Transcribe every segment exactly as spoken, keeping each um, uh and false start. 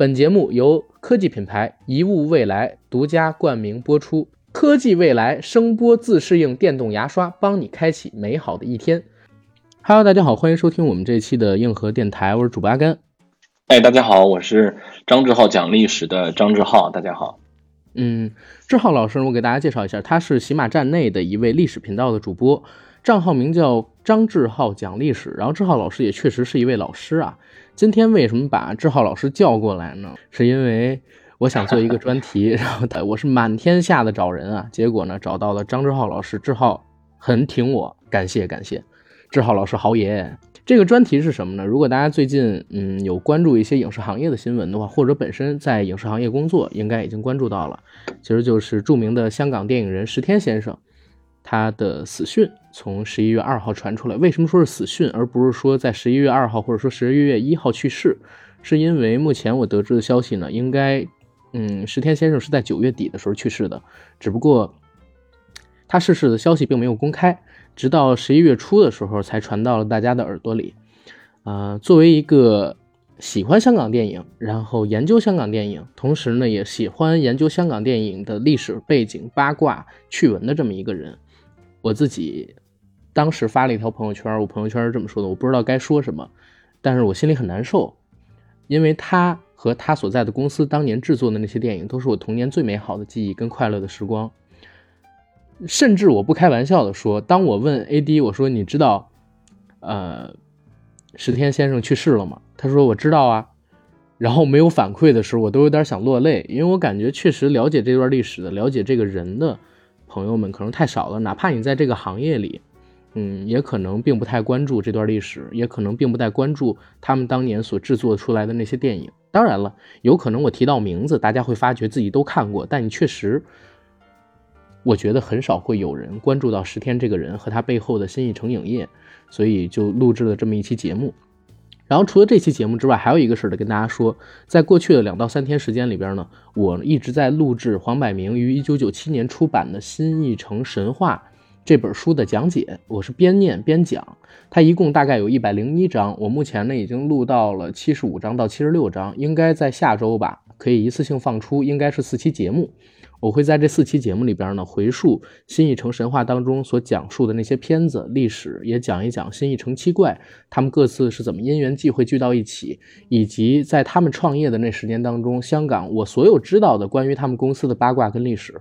本节目由科技品牌一物未来独家冠名播出。科技未来声波自适应电动牙刷，帮你开启美好的一天。Hello， 大家好，欢迎收听我们这期的硬核电台，我是主播阿甘。哎，大家好，我是张志浩讲历史的张志浩，大家好。嗯，志浩老师，我给大家介绍一下，他是喜马站内的一位历史频道的主播，账号名叫张志浩讲历史。然后志浩老师也确实是一位老师啊。今天为什么把志浩老师叫过来呢？是因为我想做一个专题，然后我是满天下的找人啊，结果呢找到了张志浩老师，志浩很挺我，感谢感谢，志浩老师好爷。这个专题是什么呢？如果大家最近嗯有关注一些影视行业的新闻的话，或者本身在影视行业工作，应该已经关注到了，其实就是著名的香港电影人石天先生，他的死讯从十一月二号传出来。为什么说是死讯，而不是说在十一月二号或者说十一月一号去世？是因为目前我得知的消息呢，应该嗯石天先生是在九月底的时候去世的，只不过他逝世的消息并没有公开，直到十一月初的时候才传到了大家的耳朵里。呃，作为一个喜欢香港电影，然后研究香港电影，同时呢也喜欢研究香港电影的历史背景、八卦、趣闻的这么一个人，我自己当时发了一条朋友圈，我朋友圈是这么说的，我不知道该说什么，但是我心里很难受，因为他和他所在的公司当年制作的那些电影都是我童年最美好的记忆跟快乐的时光。甚至我不开玩笑的说，当我问 A D 我说你知道呃，石天先生去世了吗？他说我知道啊，然后没有反馈的时候我都有点想落泪，因为我感觉确实了解这段历史的、了解这个人的朋友们可能太少了。哪怕你在这个行业里嗯，也可能并不太关注这段历史，也可能并不太关注他们当年所制作出来的那些电影。当然了，有可能我提到名字大家会发觉自己都看过，但你确实我觉得很少会有人关注到石天这个人和他背后的新艺城影业，所以就录制了这么一期节目。然后除了这期节目之外，还有一个事儿得跟大家说，在过去的两到三天时间里边呢，我一直在录制黄百鸣于一九九七年出版的《新艺城神话》这本书的讲解，我是边念边讲，它一共大概有一百零一章，我目前呢已经录到了七十五章到七十六章，应该在下周吧可以一次性放出，应该是四期节目。我会在这四期节目里边呢回述新艺城神话当中所讲述的那些片子历史，也讲一讲新艺城七怪他们各自是怎么因缘际会聚到一起，以及在他们创业的那十年当中香港我所有知道的关于他们公司的八卦跟历史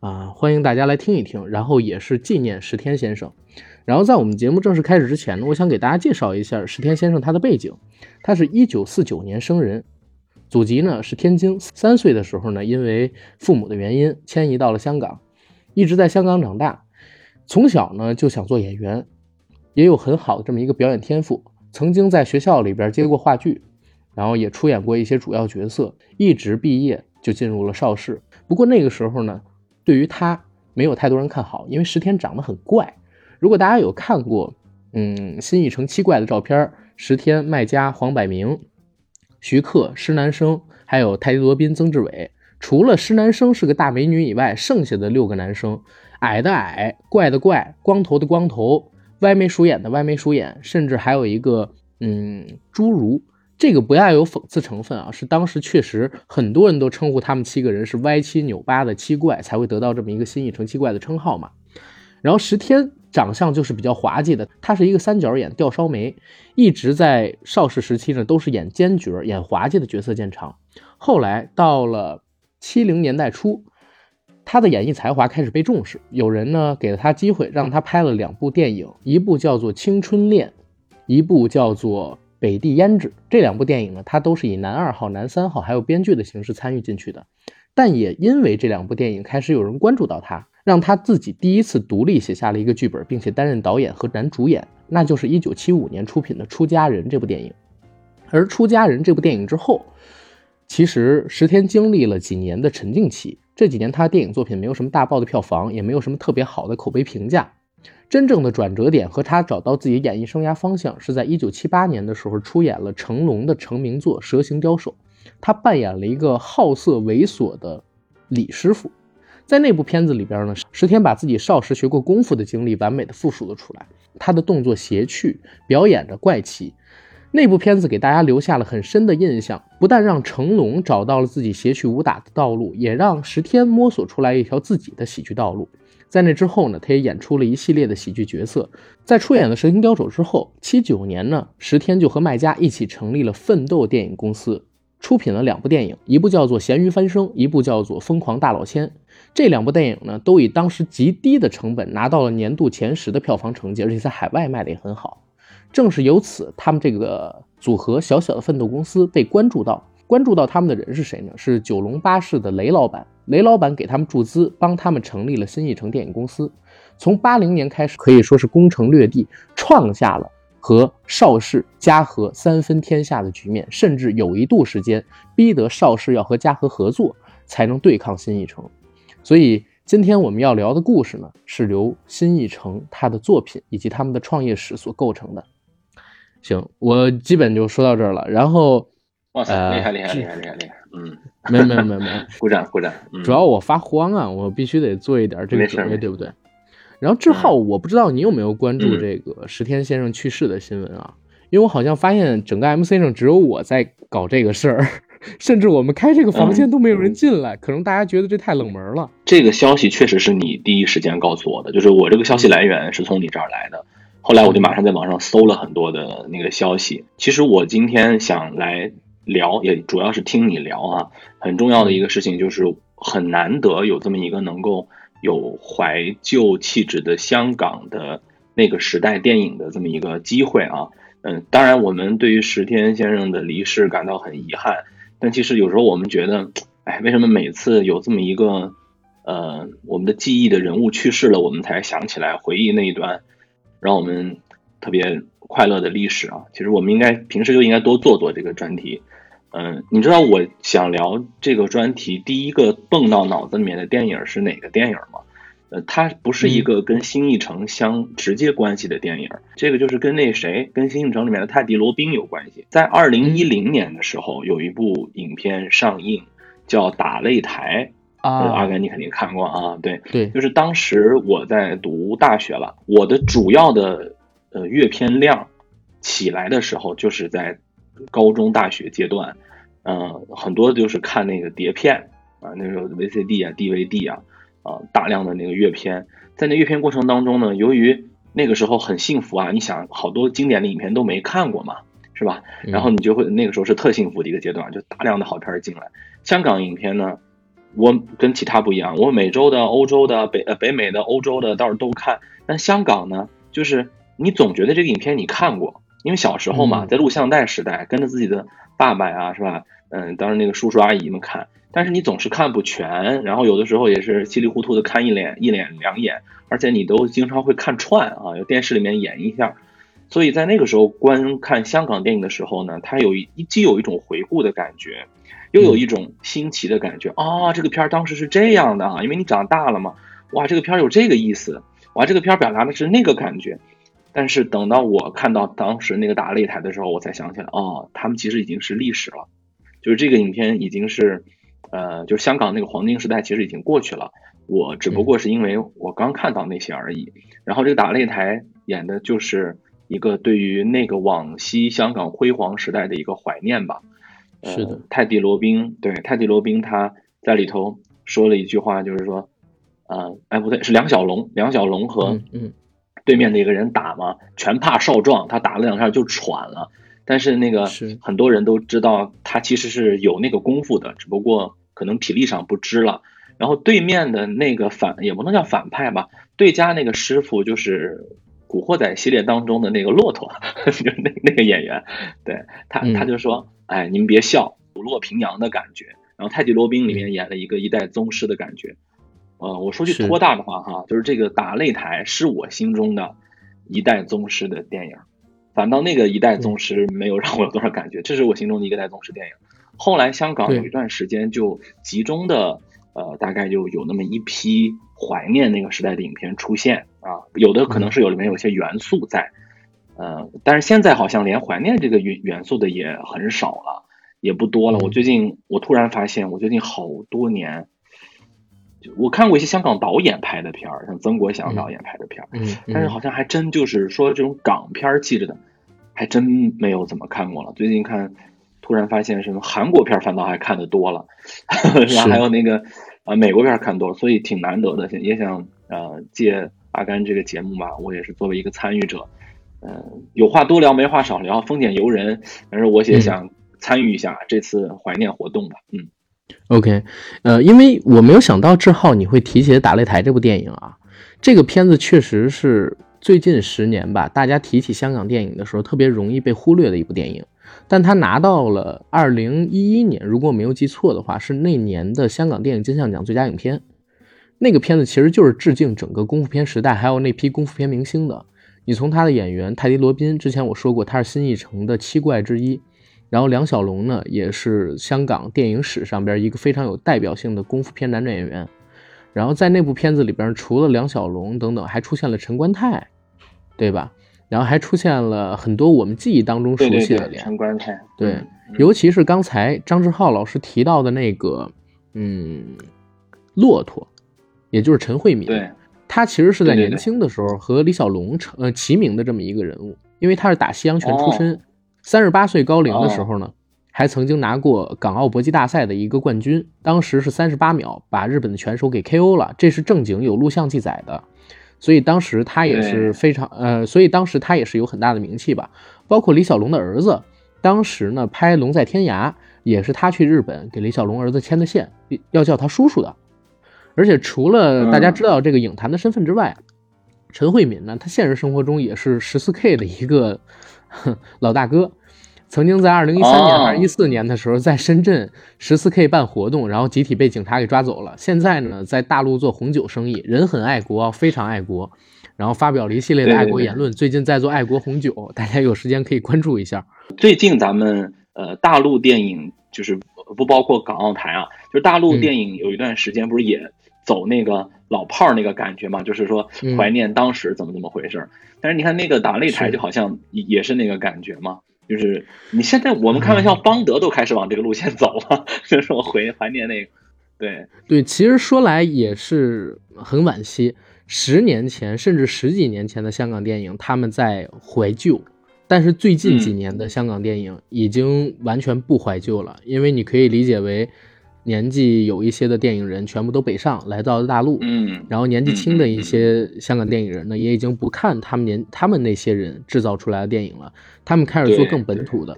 啊、呃，欢迎大家来听一听，然后也是纪念石天先生。然后在我们节目正式开始之前呢，我想给大家介绍一下石天先生他的背景。他是一九四九年生人，祖籍呢是天津，三岁的时候呢，因为父母的原因迁移到了香港，一直在香港长大。从小呢就想做演员，也有很好的这么一个表演天赋，曾经在学校里边接过话剧，然后也出演过一些主要角色，一直毕业就进入了邵氏。不过那个时候呢，对于他没有太多人看好，因为石天长得很怪。如果大家有看过嗯新艺城七怪的照片，石天、麦嘉、黄百鸣、徐克、施南生还有泰迪罗宾、曾志伟，除了施南生是个大美女以外，剩下的六个男生矮的矮，怪的怪，光头的光头，歪眉鼠眼的歪眉鼠眼，甚至还有一个嗯侏儒。这个不要有讽刺成分啊，是当时确实很多人都称呼他们七个人是歪七扭八的七怪，才会得到这么一个新艺城七怪的称号嘛。然后石天长相就是比较滑稽的，他是一个三角眼吊梢眉，一直在邵氏时期呢都是演奸角、演滑稽的角色见长。后来到了七零年代初，他的演艺才华开始被重视，有人呢给了他机会，让他拍了两部电影，一部叫做《青春恋》，一部叫做《北地胭脂》。这两部电影呢，他都是以男二号、男三号还有编剧的形式参与进去的，但也因为这两部电影开始有人关注到他，让他自己第一次独立写下了一个剧本，并且担任导演和男主演，那就是一九七五年出品的《出家人》这部电影。而《出家人》这部电影之后，其实石天经历了几年的沉静期，这几年他的电影作品没有什么大爆的票房，也没有什么特别好的口碑评价。真正的转折点和他找到自己演艺生涯方向是在一九七八年的时候，出演了成龙的成名作《蛇形刁手》，他扮演了一个好色猥琐的李师傅。在那部片子里边呢，石天把自己少时学过功夫的经历完美的复述了出来，他的动作谐趣，表演着怪奇，那部片子给大家留下了很深的印象，不但让成龙找到了自己写取武打的道路，也让石天摸索出来一条自己的喜剧道路。在那之后呢，他也演出了一系列的喜剧角色。在出演了《神行刁手》之后，七九年呢，石天就和麦家一起成立了奋斗电影公司，出品了两部电影，一部叫做《咸鱼翻身》，一部叫做《疯狂大老千》。这两部电影呢，都以当时极低的成本拿到了年度前十的票房成绩，而且在海外卖的也很好。正是由此，他们这个组合小小的奋斗公司被关注到。关注到他们的人是谁呢？是九龙巴士的雷老板。雷老板给他们注资，帮他们成立了新艺城电影公司。从八零年开始，可以说是攻城略地，创下了和邵氏、嘉禾三分天下的局面，甚至有一度时间逼得邵氏要和嘉禾合作，才能对抗新艺城。所以今天我们要聊的故事呢，是由新艺城他的作品以及他们的创业史所构成的。行，我基本就说到这儿了。然后，哇塞，厉害厉害厉害厉害厉害！嗯，没没没没，鼓掌鼓掌。嗯、主要我发慌啊，我必须得做一点这个准备，对不对？然后志浩，我不知道你有没有关注这个石天先生去世的新闻啊？嗯、因为我好像发现整个 M C 上只有我在搞这个事儿，甚至我们开这个房间都没有人进来，嗯、可能大家觉得这太冷门了。这个消息确实是你第一时间告诉我的，就是我这个消息来源是从你这儿来的。后来我就马上在网上搜了很多的那个消息。其实我今天想来聊，也主要是听你聊啊。很重要的一个事情就是，很难得有这么一个能够有怀旧气质的香港的那个时代电影的这么一个机会啊。嗯，当然我们对于石天先生的离世感到很遗憾，但其实有时候我们觉得，哎，为什么每次有这么一个呃我们的记忆的人物去世了，我们才想起来回忆那一段让我们特别快乐的历史啊。其实我们应该平时就应该多做做这个专题。嗯，你知道我想聊这个专题第一个蹦到脑子里面的电影是哪个电影吗？呃，它不是一个跟新艺城相直接关系的电影，嗯、这个就是跟那谁跟新艺城里面的泰迪罗宾有关系。在二零一零年的时候，有一部影片上映叫《打擂台》啊，阿甘你肯定看过啊，对对，就是当时我在读大学了，我的主要的呃阅片量起来的时候就是在高中大学阶段，嗯、呃，很多就是看那个碟片啊，那时候 V C D 啊 D V D 啊，啊、呃，大量的那个阅片，在那阅片过程当中呢，由于那个时候很幸福啊，你想好多经典的影片都没看过嘛。是吧？然后你就会那个时候是特幸福的一个阶段，就大量的好片进来。香港影片呢，我跟其他不一样，我美洲的、欧洲的、北呃北美的、欧洲的倒是都看，但香港呢，就是你总觉得这个影片你看过，因为小时候嘛，在录像带时代，跟着自己的爸爸呀，是吧？嗯，当然那个叔叔阿姨们看，但是你总是看不全，然后有的时候也是稀里糊涂的看一脸一脸两眼，而且你都经常会看串啊，有电视里面演一下。所以在那个时候观看香港电影的时候呢，它有一既有一种回顾的感觉，又有一种新奇的感觉啊、哦！这个片儿当时是这样的啊，因为你长大了嘛，哇，这个片儿有这个意思，哇，这个片儿表达的是那个感觉。但是等到我看到当时那个打擂台的时候，我才想起来，哦，他们其实已经是历史了，就是这个影片已经是，呃，就是香港那个黄金时代其实已经过去了。我只不过是因为我刚看到那些而已。然后这个打擂台演的就是一个对于那个往昔香港辉煌时代的一个怀念吧。呃、是的，泰迪罗宾，对，泰迪罗宾他在里头说了一句话，就是说，呃，哎不对，是梁小龙，梁小龙和对面的一个人打嘛，嗯嗯、拳怕少壮，他打了两下就喘了。但是那个很多人都知道他其实是有那个功夫的，只不过可能体力上不支了。然后对面的那个反也不能叫反派吧，对家那个师傅就是古惑仔系列当中的那个骆驼，就那那个演员，对他他就说，哎，您别笑，虎落平阳的感觉。然后《泰迪罗宾》里面演了一个一代宗师的感觉。呃，我说句托大的话哈，就是这个《打擂台》是我心中的一代宗师的电影，反倒那个一代宗师没有让我有多少感觉，这是我心中的一个代宗师电影。后来香港有一段时间就集中的，呃，大概就有那么一批怀念那个时代的影片出现啊，有的可能是有里面有些元素在，呃，但是现在好像连怀念这个元素的也很少了，也不多了。我最近我突然发现，我最近好多年，我看过一些香港导演拍的片儿，像曾国祥导演拍的片儿，但是好像还真就是说这种港片气质的还真没有怎么看过了。最近看，突然发现什么韩国片反倒还看得多了，然后还有那个啊、呃、美国片看多了，所以挺难得的。也想呃借阿甘这个节目吧，我也是作为一个参与者，嗯、呃，有话多聊，没话少聊，风俭由人。但是我也想参与一下这次怀念活动吧，嗯。OK， 呃，因为我没有想到志浩你会提起《打擂台》这部电影啊，这个片子确实是最近十年吧，大家提起香港电影的时候特别容易被忽略的一部电影，但它拿到了二零一一年，如果没有记错的话，是那年的香港电影金像奖最佳影片。那个片子其实就是致敬整个功夫片时代，还有那批功夫片明星的。你从他的演员泰迪·罗宾，之前我说过他是新艺城的七怪之一。然后梁小龙呢，也是香港电影史上边一个非常有代表性的功夫片男演员。然后在那部片子里边，除了梁小龙等等，还出现了陈观泰，对吧？然后还出现了很多我们记忆当中熟悉的脸。对对对，陈观泰。对，嗯、尤其是刚才张志浩老师提到的那个，嗯，骆驼，也就是陈慧敏。对。他其实是在年轻的时候和李小龙呃齐名的这么一个人物，因为他是打西洋拳出身。哦，三十八岁高龄的时候呢，哦、还曾经拿过港澳搏击大赛的一个冠军，当时是三十八秒把日本的拳手给 K O 了，这是正经有录像记载的，所以当时他也是非常呃，所以当时他也是有很大的名气吧。包括李小龙的儿子，当时呢拍《龙在天涯》也是他去日本给李小龙儿子牵的线，要叫他叔叔的。而且除了大家知道这个影坛的身份之外，嗯、陈慧敏呢，他现实生活中也是 十四K 的一个老大哥。曾经在二零一三年还是一四年的时候，在深圳十四 K 办活动，然后集体被警察给抓走了。现在呢，在大陆做红酒生意，人很爱国，非常爱国，然后发表了一系列的爱国言论。对对对，最近在做爱国红酒，大家有时间可以关注一下。最近咱们呃大陆电影就是不包括港澳台啊，就是大陆电影有一段时间不是也走那个老炮儿那个感觉嘛，就是说怀念当时怎么怎么回事。嗯、但是你看那个打擂台就好像也是那个感觉嘛。就是你现在我们开玩笑，邦德都开始往这个路线走了，就是我回怀念那个，对对，其实说来也是很惋惜，十年前甚至十几年前的香港电影他们在怀旧，但是最近几年的香港电影已经完全不怀旧了，嗯、因为你可以理解为年纪有一些的电影人全部都北上来到大陆，嗯，然后年纪轻的一些香港电影人呢，也已经不看他们年他们那些人制造出来的电影了，他们开始做更本土的。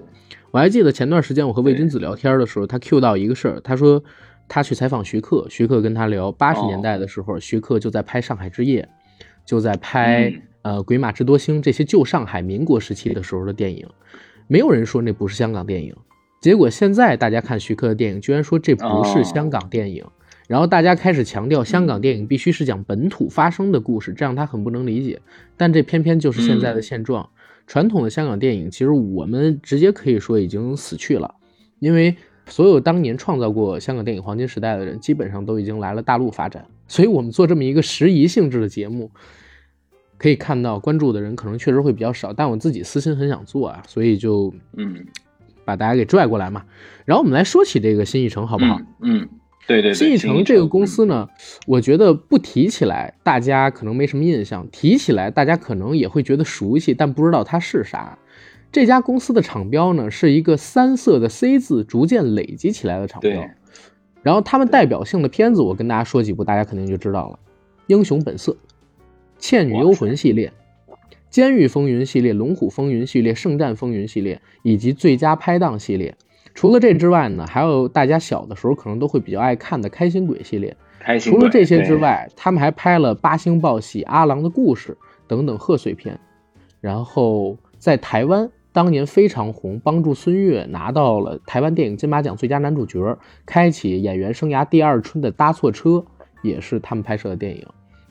我还记得前段时间我和魏君子聊天的时候，他 Q 到一个事儿，他说他去采访徐克，徐克跟他聊八十年代的时候，哦、徐克就在拍《上海之夜》，就在拍、嗯、呃《鬼马智多星》这些旧上海民国时期的时候的电影，没有人说那不是香港电影。结果现在大家看徐克的电影居然说这不是香港电影，哦、然后大家开始强调香港电影必须是讲本土发生的故事，这样他很不能理解，但这偏偏就是现在的现状。嗯、传统的香港电影其实我们直接可以说已经死去了，因为所有当年创造过香港电影黄金时代的人基本上都已经来了大陆发展，所以我们做这么一个时宜性质的节目，可以看到关注的人可能确实会比较少，但我自己私心很想做啊，所以就嗯把大家给拽过来嘛。然后我们来说起这个新艺城好不好？ 嗯, 嗯对对对，新艺城这个公司呢，嗯、我觉得不提起来大家可能没什么印象，提起来大家可能也会觉得熟悉，但不知道它是啥。这家公司的厂标呢是一个三色的 C 字逐渐累积起来的厂标，然后他们代表性的片子我跟大家说几部大家肯定就知道了，英雄本色、倩女幽魂系列、监狱风云系列、龙虎风云系列、圣战风云系列以及最佳拍档系列。除了这之外呢，还有大家小的时候可能都会比较爱看的开心鬼系列。开心鬼除了这些之外，他们还拍了八星报喜、阿郎的故事等等贺岁片。然后在台湾当年非常红，帮助孙越拿到了台湾电影金马奖最佳男主角，开启演员生涯第二春的《搭错车》也是他们拍摄的电影。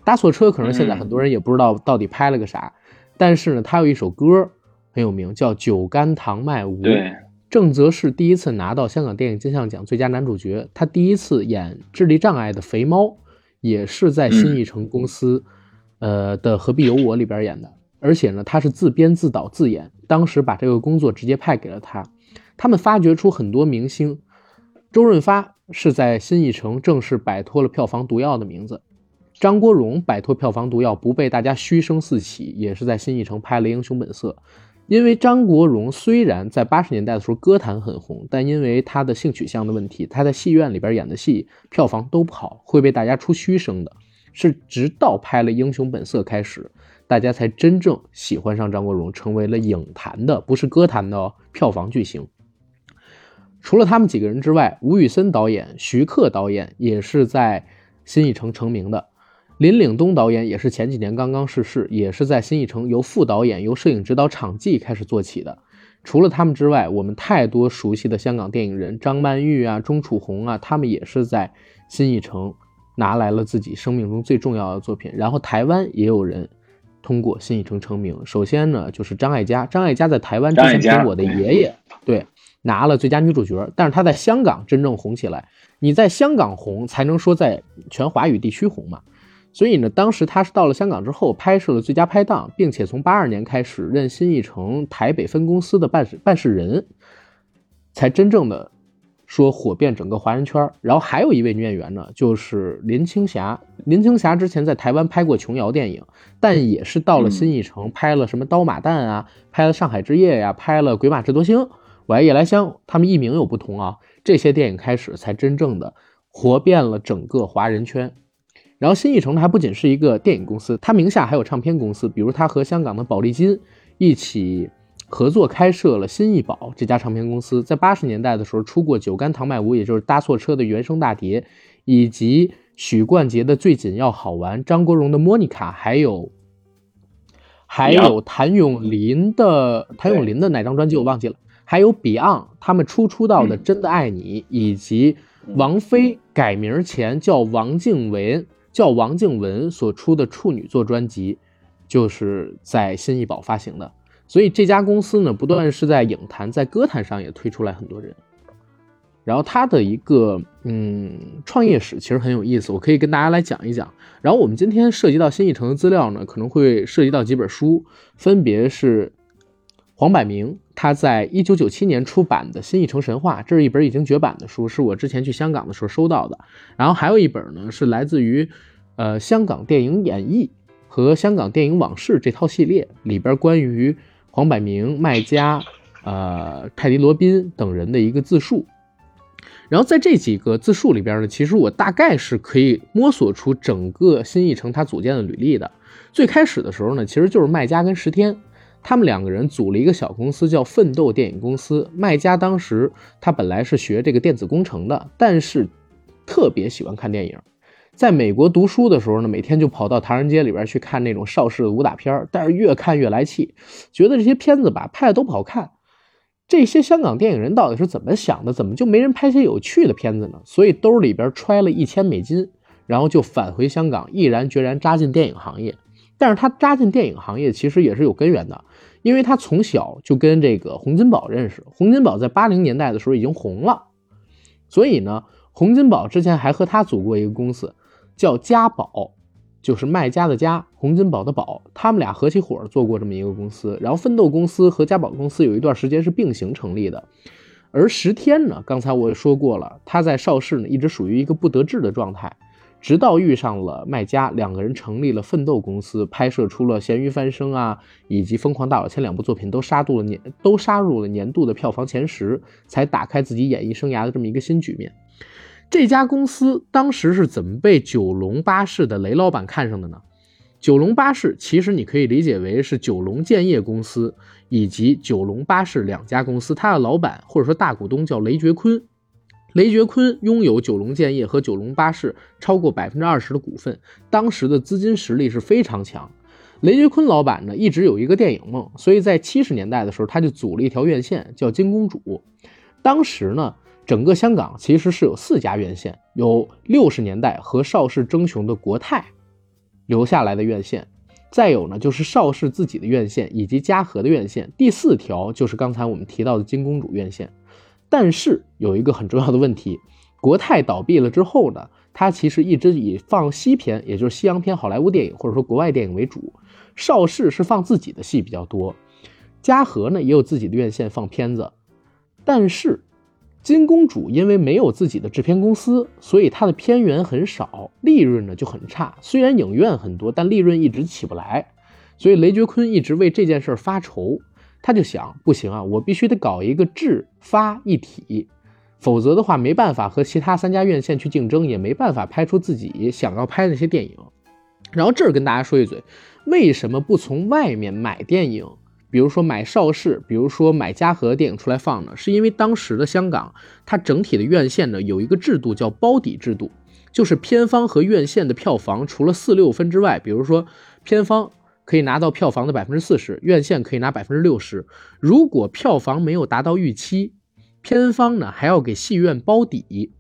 搭错车可能现在很多人也不知道到底拍了个啥，嗯但是呢，他有一首歌很有名，叫《酒干倘卖无》。对，郑则仕第一次拿到香港电影金像奖最佳男主角，他第一次演智力障碍的肥猫，也是在新艺城公司，嗯、呃的《何必有我》里边演的。而且呢，他是自编自导自演，当时把这个工作直接派给了他。他们发掘出很多明星，周润发是在新艺城正式摆脱了票房毒药的名字。张国荣摆脱票房毒药，不被大家嘘声四起，也是在新艺城拍了《英雄本色》。因为张国荣虽然在八十年代的时候歌坛很红，但因为他的性取向的问题，他在戏院里边演的戏票房都不好，会被大家出嘘声的。是直到拍了《英雄本色》开始，大家才真正喜欢上张国荣，成为了影坛的，不是歌坛的哦，票房巨星。除了他们几个人之外，吴宇森导演、徐克导演也是在新艺城成名的，林岭东导演也是前几年刚刚逝世，也是在新艺城由副导演、由摄影指导、场记开始做起的。除了他们之外，我们太多熟悉的香港电影人，张曼玉啊、钟楚红啊，他们也是在新艺城拿来了自己生命中最重要的作品。然后台湾也有人通过新艺城成名，首先呢就是张艾嘉，张艾嘉在台湾之前跟我的爷爷对拿了最佳女主角，但是她在香港真正红起来，你在香港红才能说在全华语地区红嘛。所以呢，当时她是到了香港之后拍摄了最佳拍档，并且从八二年开始任新艺城台北分公司的办事办事人，才真正的说火遍整个华人圈。然后还有一位女演员呢，就是林青霞。林青霞之前在台湾拍过琼瑶电影，但也是到了新艺城拍了什么刀马旦啊，拍了上海之夜呀、啊，拍了鬼马智多星、我爱夜来香，他们艺名有不同啊，这些电影开始才真正的火遍了整个华人圈。然后新艺城还不仅是一个电影公司，它名下还有唱片公司，比如它和香港的宝丽金一起合作开设了新艺宝这家唱片公司，在八十年代的时候出过《酒干倘卖无》，也就是搭错车的原声大碟，以及许冠杰的《最紧要好玩》，张国荣的《莫妮卡》，还有还有谭咏麟的谭咏麟的哪张专辑我忘记了，还有 Beyond 他们初出道的《真的爱你》，以及王菲改名前叫王靖雯叫王靖雯所出的处女作专辑，就是在新艺宝发行的。所以这家公司呢，不断是在影坛、在歌坛上也推出来很多人。然后他的一个嗯创业史其实很有意思，我可以跟大家来讲一讲。然后我们今天涉及到新艺城的资料呢，可能会涉及到几本书，分别是黄百鸣他在一九九七年出版的《新艺城神话》，这是一本已经绝版的书，是我之前去香港的时候收到的。然后还有一本呢是来自于呃香港电影演义和香港电影往事这套系列里边关于黄百鸣、麦嘉、呃、泰迪罗宾等人的一个自述。然后在这几个自述里边呢，其实我大概是可以摸索出整个新艺城他组建的履历的。最开始的时候呢，其实就是麦嘉跟石天他们两个人组了一个小公司叫奋斗电影公司。麦嘉当时他本来是学这个电子工程的，但是特别喜欢看电影，在美国读书的时候呢，每天就跑到唐人街里边去看那种邵氏的武打片，但是越看越来气，觉得这些片子吧拍的都不好看，这些香港电影人到底是怎么想的，怎么就没人拍些有趣的片子呢？所以兜里边揣了一千美金，然后就返回香港，毅然决然扎进电影行业。但是他扎进电影行业其实也是有根源的，因为他从小就跟这个洪金宝认识，洪金宝在八零年代的时候已经红了，所以呢，洪金宝之前还和他组过一个公司叫嘉宝，就是卖家的家，洪金宝的宝，他们俩合起伙做过这么一个公司。然后奋斗公司和嘉宝公司有一段时间是并行成立的。而石天呢，刚才我也说过了，他在邵氏呢一直属于一个不得志的状态，直到遇上了卖家，两个人成立了奋斗公司，拍摄出了《咸鱼翻身》啊，以及《疯狂大老千》两部作品都杀入了年都杀入了年度的票房前十，才打开自己演艺生涯的这么一个新局面。这家公司当时是怎么被九龙巴士的雷老板看上的呢？九龙巴士其实你可以理解为是九龙建业公司以及九龙巴士两家公司，他的老板或者说大股东叫雷觉坤。雷觉坤拥有九龙建业和九龙巴士超过 百分之二十 的股份，当时的资金实力是非常强。雷觉坤老板呢一直有一个电影梦，所以在七十年代的时候他就组了一条院线叫金公主。当时呢整个香港其实是有四家院线，有六十年代和邵氏争雄的国泰留下来的院线，再有呢就是邵氏自己的院线以及嘉禾的院线，第四条就是刚才我们提到的金公主院线。但是有一个很重要的问题，国泰倒闭了之后呢，它其实一直以放西片，也就是西洋片、好莱坞电影或者说国外电影为主，邵氏是放自己的戏比较多，嘉禾呢也有自己的院线放片子，但是金公主因为没有自己的制片公司，所以它的片源很少，利润呢就很差，虽然影院很多但利润一直起不来，所以雷觉坤一直为这件事发愁。他就想，不行啊，我必须得搞一个制发一体，否则的话没办法和其他三家院线去竞争，也没办法拍出自己想要拍的那些电影。然后这儿跟大家说一嘴，为什么不从外面买电影，比如说买邵氏，比如说买嘉禾电影出来放呢？是因为当时的香港它整体的院线呢有一个制度叫包底制度，就是片方和院线的票房除了四六分之外，比如说片方可以拿到票房的 百分之四十， 院线可以拿 百分之六十， 如果票房没有达到预期，片方呢还要给戏院包底，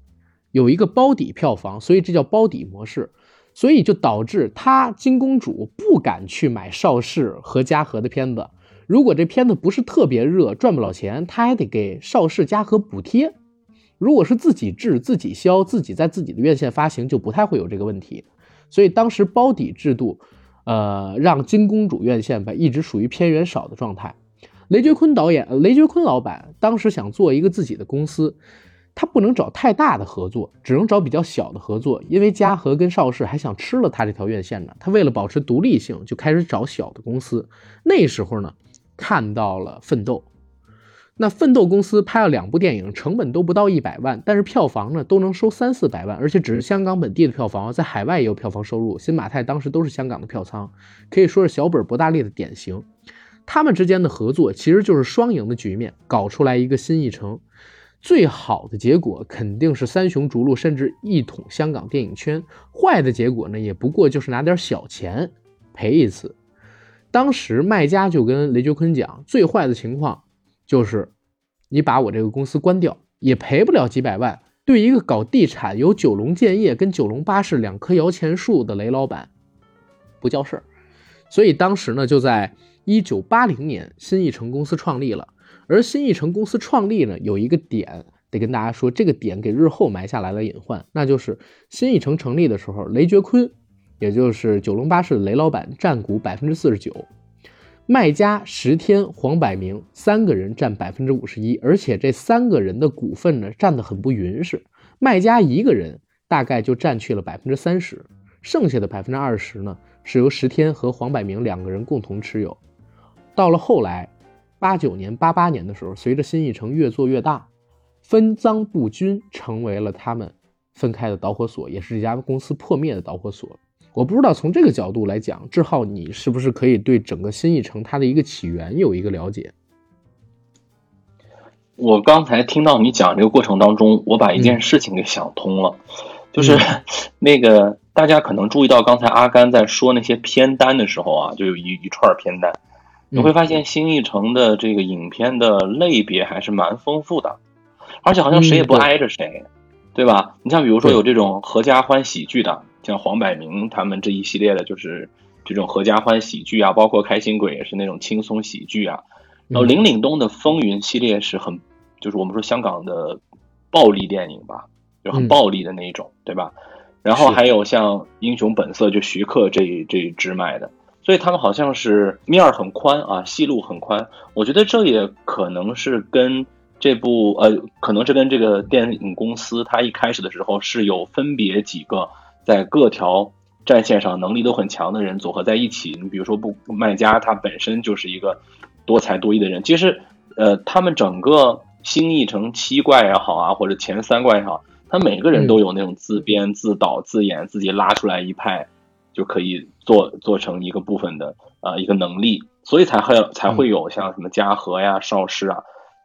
有一个包底票房，所以这叫包底模式。所以就导致他金公主不敢去买邵氏和嘉禾的片子，如果这片子不是特别热赚不了钱，他还得给邵氏嘉禾补贴。如果是自己制自己销，自己在自己的院线发行，就不太会有这个问题。所以当时包底制度呃，让金公主院线吧一直属于片源少的状态。雷觉坤导演、呃、雷觉坤老板当时想做一个自己的公司，他不能找太大的合作，只能找比较小的合作，因为嘉禾跟邵氏还想吃了他这条院线呢。他为了保持独立性，就开始找小的公司。那时候呢，看到了奋斗。那奋斗公司拍了两部电影，成本都不到一百万，但是票房呢都能收三四百万，而且只是香港本地的票房，在海外也有票房收入。新马泰当时都是香港的票仓，可以说是小本博大利的典型。他们之间的合作其实就是双赢的局面，搞出来一个新艺城。最好的结果肯定是三雄逐鹿，甚至一统香港电影圈。坏的结果呢，也不过就是拿点小钱赔一次。当时卖家就跟雷觉坤讲，最坏的情况就是你把我这个公司关掉，也赔不了几百万。对一个搞地产有九龙建业跟九龙巴士两棵摇钱树的雷老板不叫事儿。所以当时呢，就在一九八零年新艺城公司创立了。而新艺城公司创立呢，有一个点得跟大家说，这个点给日后埋下来了隐患，那就是新艺城成立的时候，雷觉坤也就是九龙巴士的雷老板占股 百分之四十九，卖家石天、黄百鸣三个人占 百分之五十一， 而且这三个人的股份呢占得很不匀实，卖家一个人大概就占去了 百分之三十， 剩下的 百分之二十 呢是由石天和黄百鸣两个人共同持有。到了后来八九年八八年的时候，随着新艺城越做越大，分赃不均成为了他们分开的导火索，也是这家公司破灭的导火索。我不知道从这个角度来讲，志浩你是不是可以对整个新艺城它的一个起源有一个了解？我刚才听到你讲这个过程当中，我把一件事情给想通了、嗯、就是、嗯、那个大家可能注意到刚才阿甘在说那些片单的时候啊，就有 一, 一串片单，你会发现新艺城的这个影片的类别还是蛮丰富的，而且好像谁也不挨着谁、嗯、对, 对吧？你像比如说有这种合家欢喜剧的，像黄百鸣他们这一系列的就是这种合家欢喜剧啊，包括开心鬼也是那种轻松喜剧啊。然后林岭东的风云系列是很，就是我们说香港的暴力电影吧，就很暴力的那一种、嗯、对吧？然后还有像英雄本色，就徐克这这一支脉的，所以他们好像是面儿很宽啊，戏路很宽。我觉得这也可能是跟这部呃，可能是跟这个电影公司它一开始的时候是有分别几个在各条战线上能力都很强的人组合在一起。你比如说不卖家他本身就是一个多才多艺的人，其实呃，他们整个新艺城七怪也好啊，或者前三怪也好，他每个人都有那种自编自导自演自己拉出来一派就可以做做成一个部分的呃一个能力，所以才会才会有像什么嘉禾呀、邵氏啊，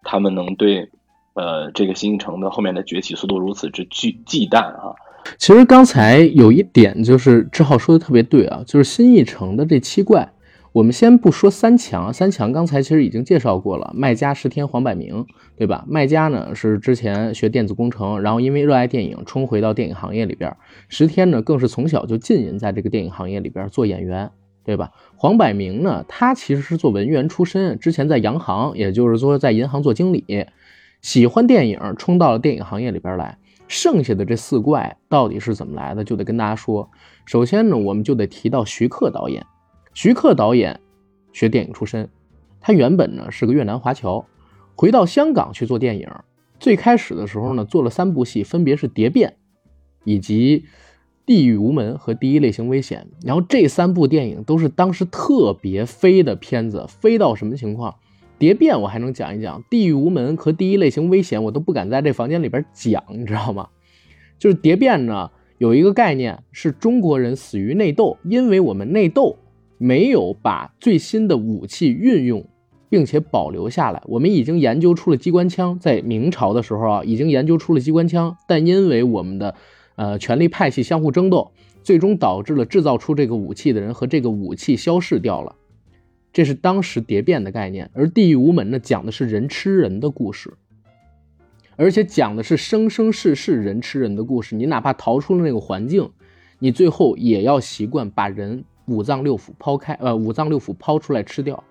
他们能对呃这个新艺城的后面的崛起速度如此之忌忌惮啊。其实刚才有一点就是志浩说的特别对啊，就是新艺城的这七怪，我们先不说三强，三强刚才其实已经介绍过了，卖家、石天、黄百鸣，对吧？卖家呢是之前学电子工程，然后因为热爱电影冲回到电影行业里边，石天呢更是从小就浸淫在这个电影行业里边做演员，对吧？黄百鸣呢他其实是做文员出身，之前在洋行，也就是说在银行做经理，喜欢电影冲到了电影行业里边来。剩下的这四怪到底是怎么来的，就得跟大家说。首先呢，我们就得提到徐克导演。徐克导演学电影出身，他原本呢是个越南华侨，回到香港去做电影。最开始的时候呢，做了三部戏，分别是《蝶变》、以及《地狱无门》和《第一类型危险》。然后这三部电影都是当时特别飞的片子，飞到什么情况？蝶变我还能讲一讲，地狱无门和第一类型危险我都不敢在这房间里边讲，你知道吗？就是蝶变呢有一个概念是中国人死于内斗，因为我们内斗没有把最新的武器运用并且保留下来，我们已经研究出了机关枪，在明朝的时候啊已经研究出了机关枪，但因为我们的呃权力派系相互争斗，最终导致了制造出这个武器的人和这个武器消逝掉了，这是当时蝶变的概念。而地狱无门呢讲的是人吃人的故事，而且讲的是生生世世人吃人的故事，你哪怕逃出了那个环境，你最后也要习惯把人五脏六腑抛开，呃，五脏六腑抛出来吃掉，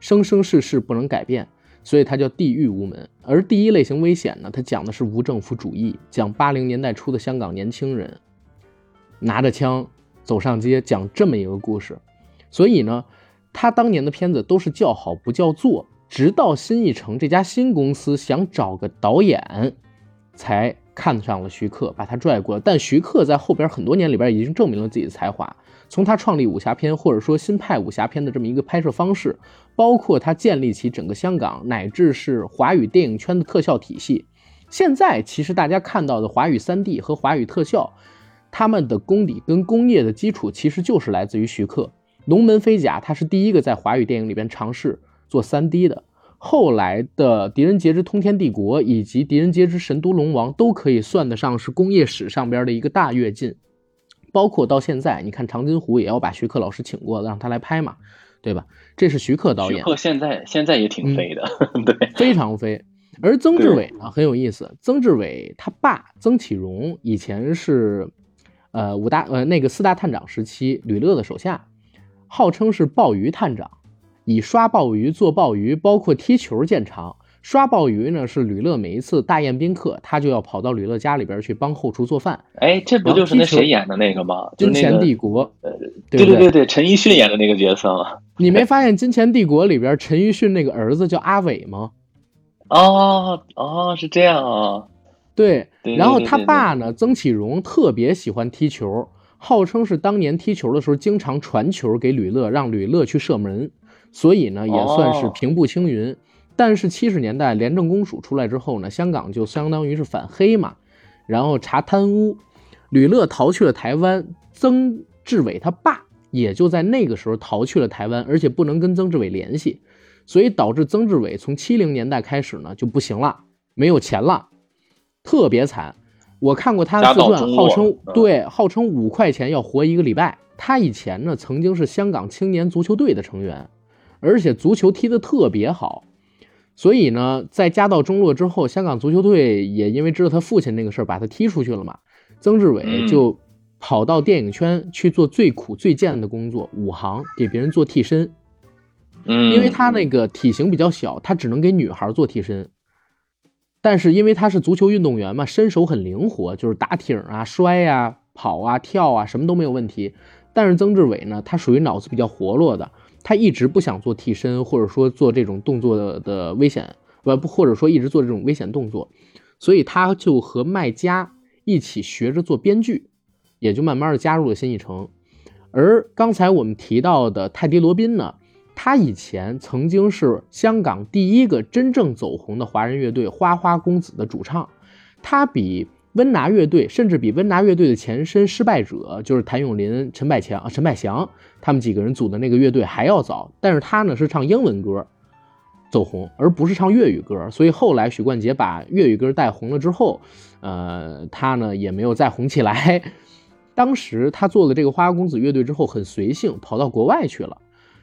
生生世世不能改变，所以它叫地狱无门。而第一类型危险呢，它讲的是无政府主义，讲八零年代初的香港年轻人拿着枪走上街，讲这么一个故事。所以呢他当年的片子都是叫好不叫座，直到新艺城这家新公司想找个导演才看上了徐克，把他拽过来。但徐克在后边很多年里边已经证明了自己的才华，从他创立武侠片或者说新派武侠片的这么一个拍摄方式，包括他建立起整个香港乃至是华语电影圈的特效体系。现在其实大家看到的华语 三 D 和华语特效，他们的功底跟工业的基础其实就是来自于徐克。龙门飞甲它是第一个在华语电影里边尝试做 三 D 的，后来的狄仁杰之通天帝国以及狄仁杰之神都龙王都可以算得上是工业史上边的一个大跃进，包括到现在你看长津湖也要把徐克老师请过让他来拍嘛，对吧？这是徐克导演。徐克现在现在也挺飞的、嗯、对，非常飞。而曾志伟呢很有意思，曾志伟他爸曾启荣以前是呃五大呃那个四大探长时期吕乐的手下，号称是鲍鱼探长，以刷鲍鱼做鲍鱼，包括踢球见长。刷鲍鱼呢是吕乐每一次大宴宾客他就要跑到吕乐家里边去帮后厨做饭。哎，这不就是那谁演的那个吗？金钱帝国、就是那个、对对 对, 对, 对陈奕迅演的那个角色吗？你没发现金钱帝国里边陈奕迅那个儿子叫阿伟吗？哦哦，是这样啊。 对, 对, 对, 对, 对, 对, 对。然后他爸呢曾启荣特别喜欢踢球，号称是当年踢球的时候经常传球给吕乐，让吕乐去射门，所以呢也算是平步青云、哦、但是七十年代廉政公署出来之后呢，香港就相当于是反黑嘛，然后查贪污，吕乐逃去了台湾，曾志伟他爸也就在那个时候逃去了台湾，而且不能跟曾志伟联系，所以导致曾志伟从七零年代开始呢就不行了，没有钱了，特别惨。我看过他的自传，号称对号称五块钱要活一个礼拜。他以前呢曾经是香港青年足球队的成员，而且足球踢得特别好，所以呢在家道中落之后，香港足球队也因为知道他父亲那个事儿把他踢出去了嘛，曾志伟就跑到电影圈去做最苦最贱的工作，武行，给别人做替身。嗯，因为他那个体型比较小，他只能给女孩做替身。但是因为他是足球运动员嘛，身手很灵活，就是打挺啊、摔啊、跑啊、跳啊，什么都没有问题。但是曾志伟呢，他属于脑子比较活络的，他一直不想做替身，或者说做这种动作 的, 的危险，不，或者说一直做这种危险动作，所以他就和麦嘉一起学着做编剧，也就慢慢的加入了新艺城。而刚才我们提到的泰迪罗宾呢，他以前曾经是香港第一个真正走红的华人乐队花花公子的主唱，他比温拿乐队，甚至比温拿乐队的前身失败者，就是谭咏麟、陈百强、陈百祥他们几个人组的那个乐队还要早，但是他呢是唱英文歌走红，而不是唱粤语歌，所以后来许冠杰把粤语歌带红了之后，呃，他呢也没有再红起来。当时他做了这个花花公子乐队之后很随性，跑到国外去了，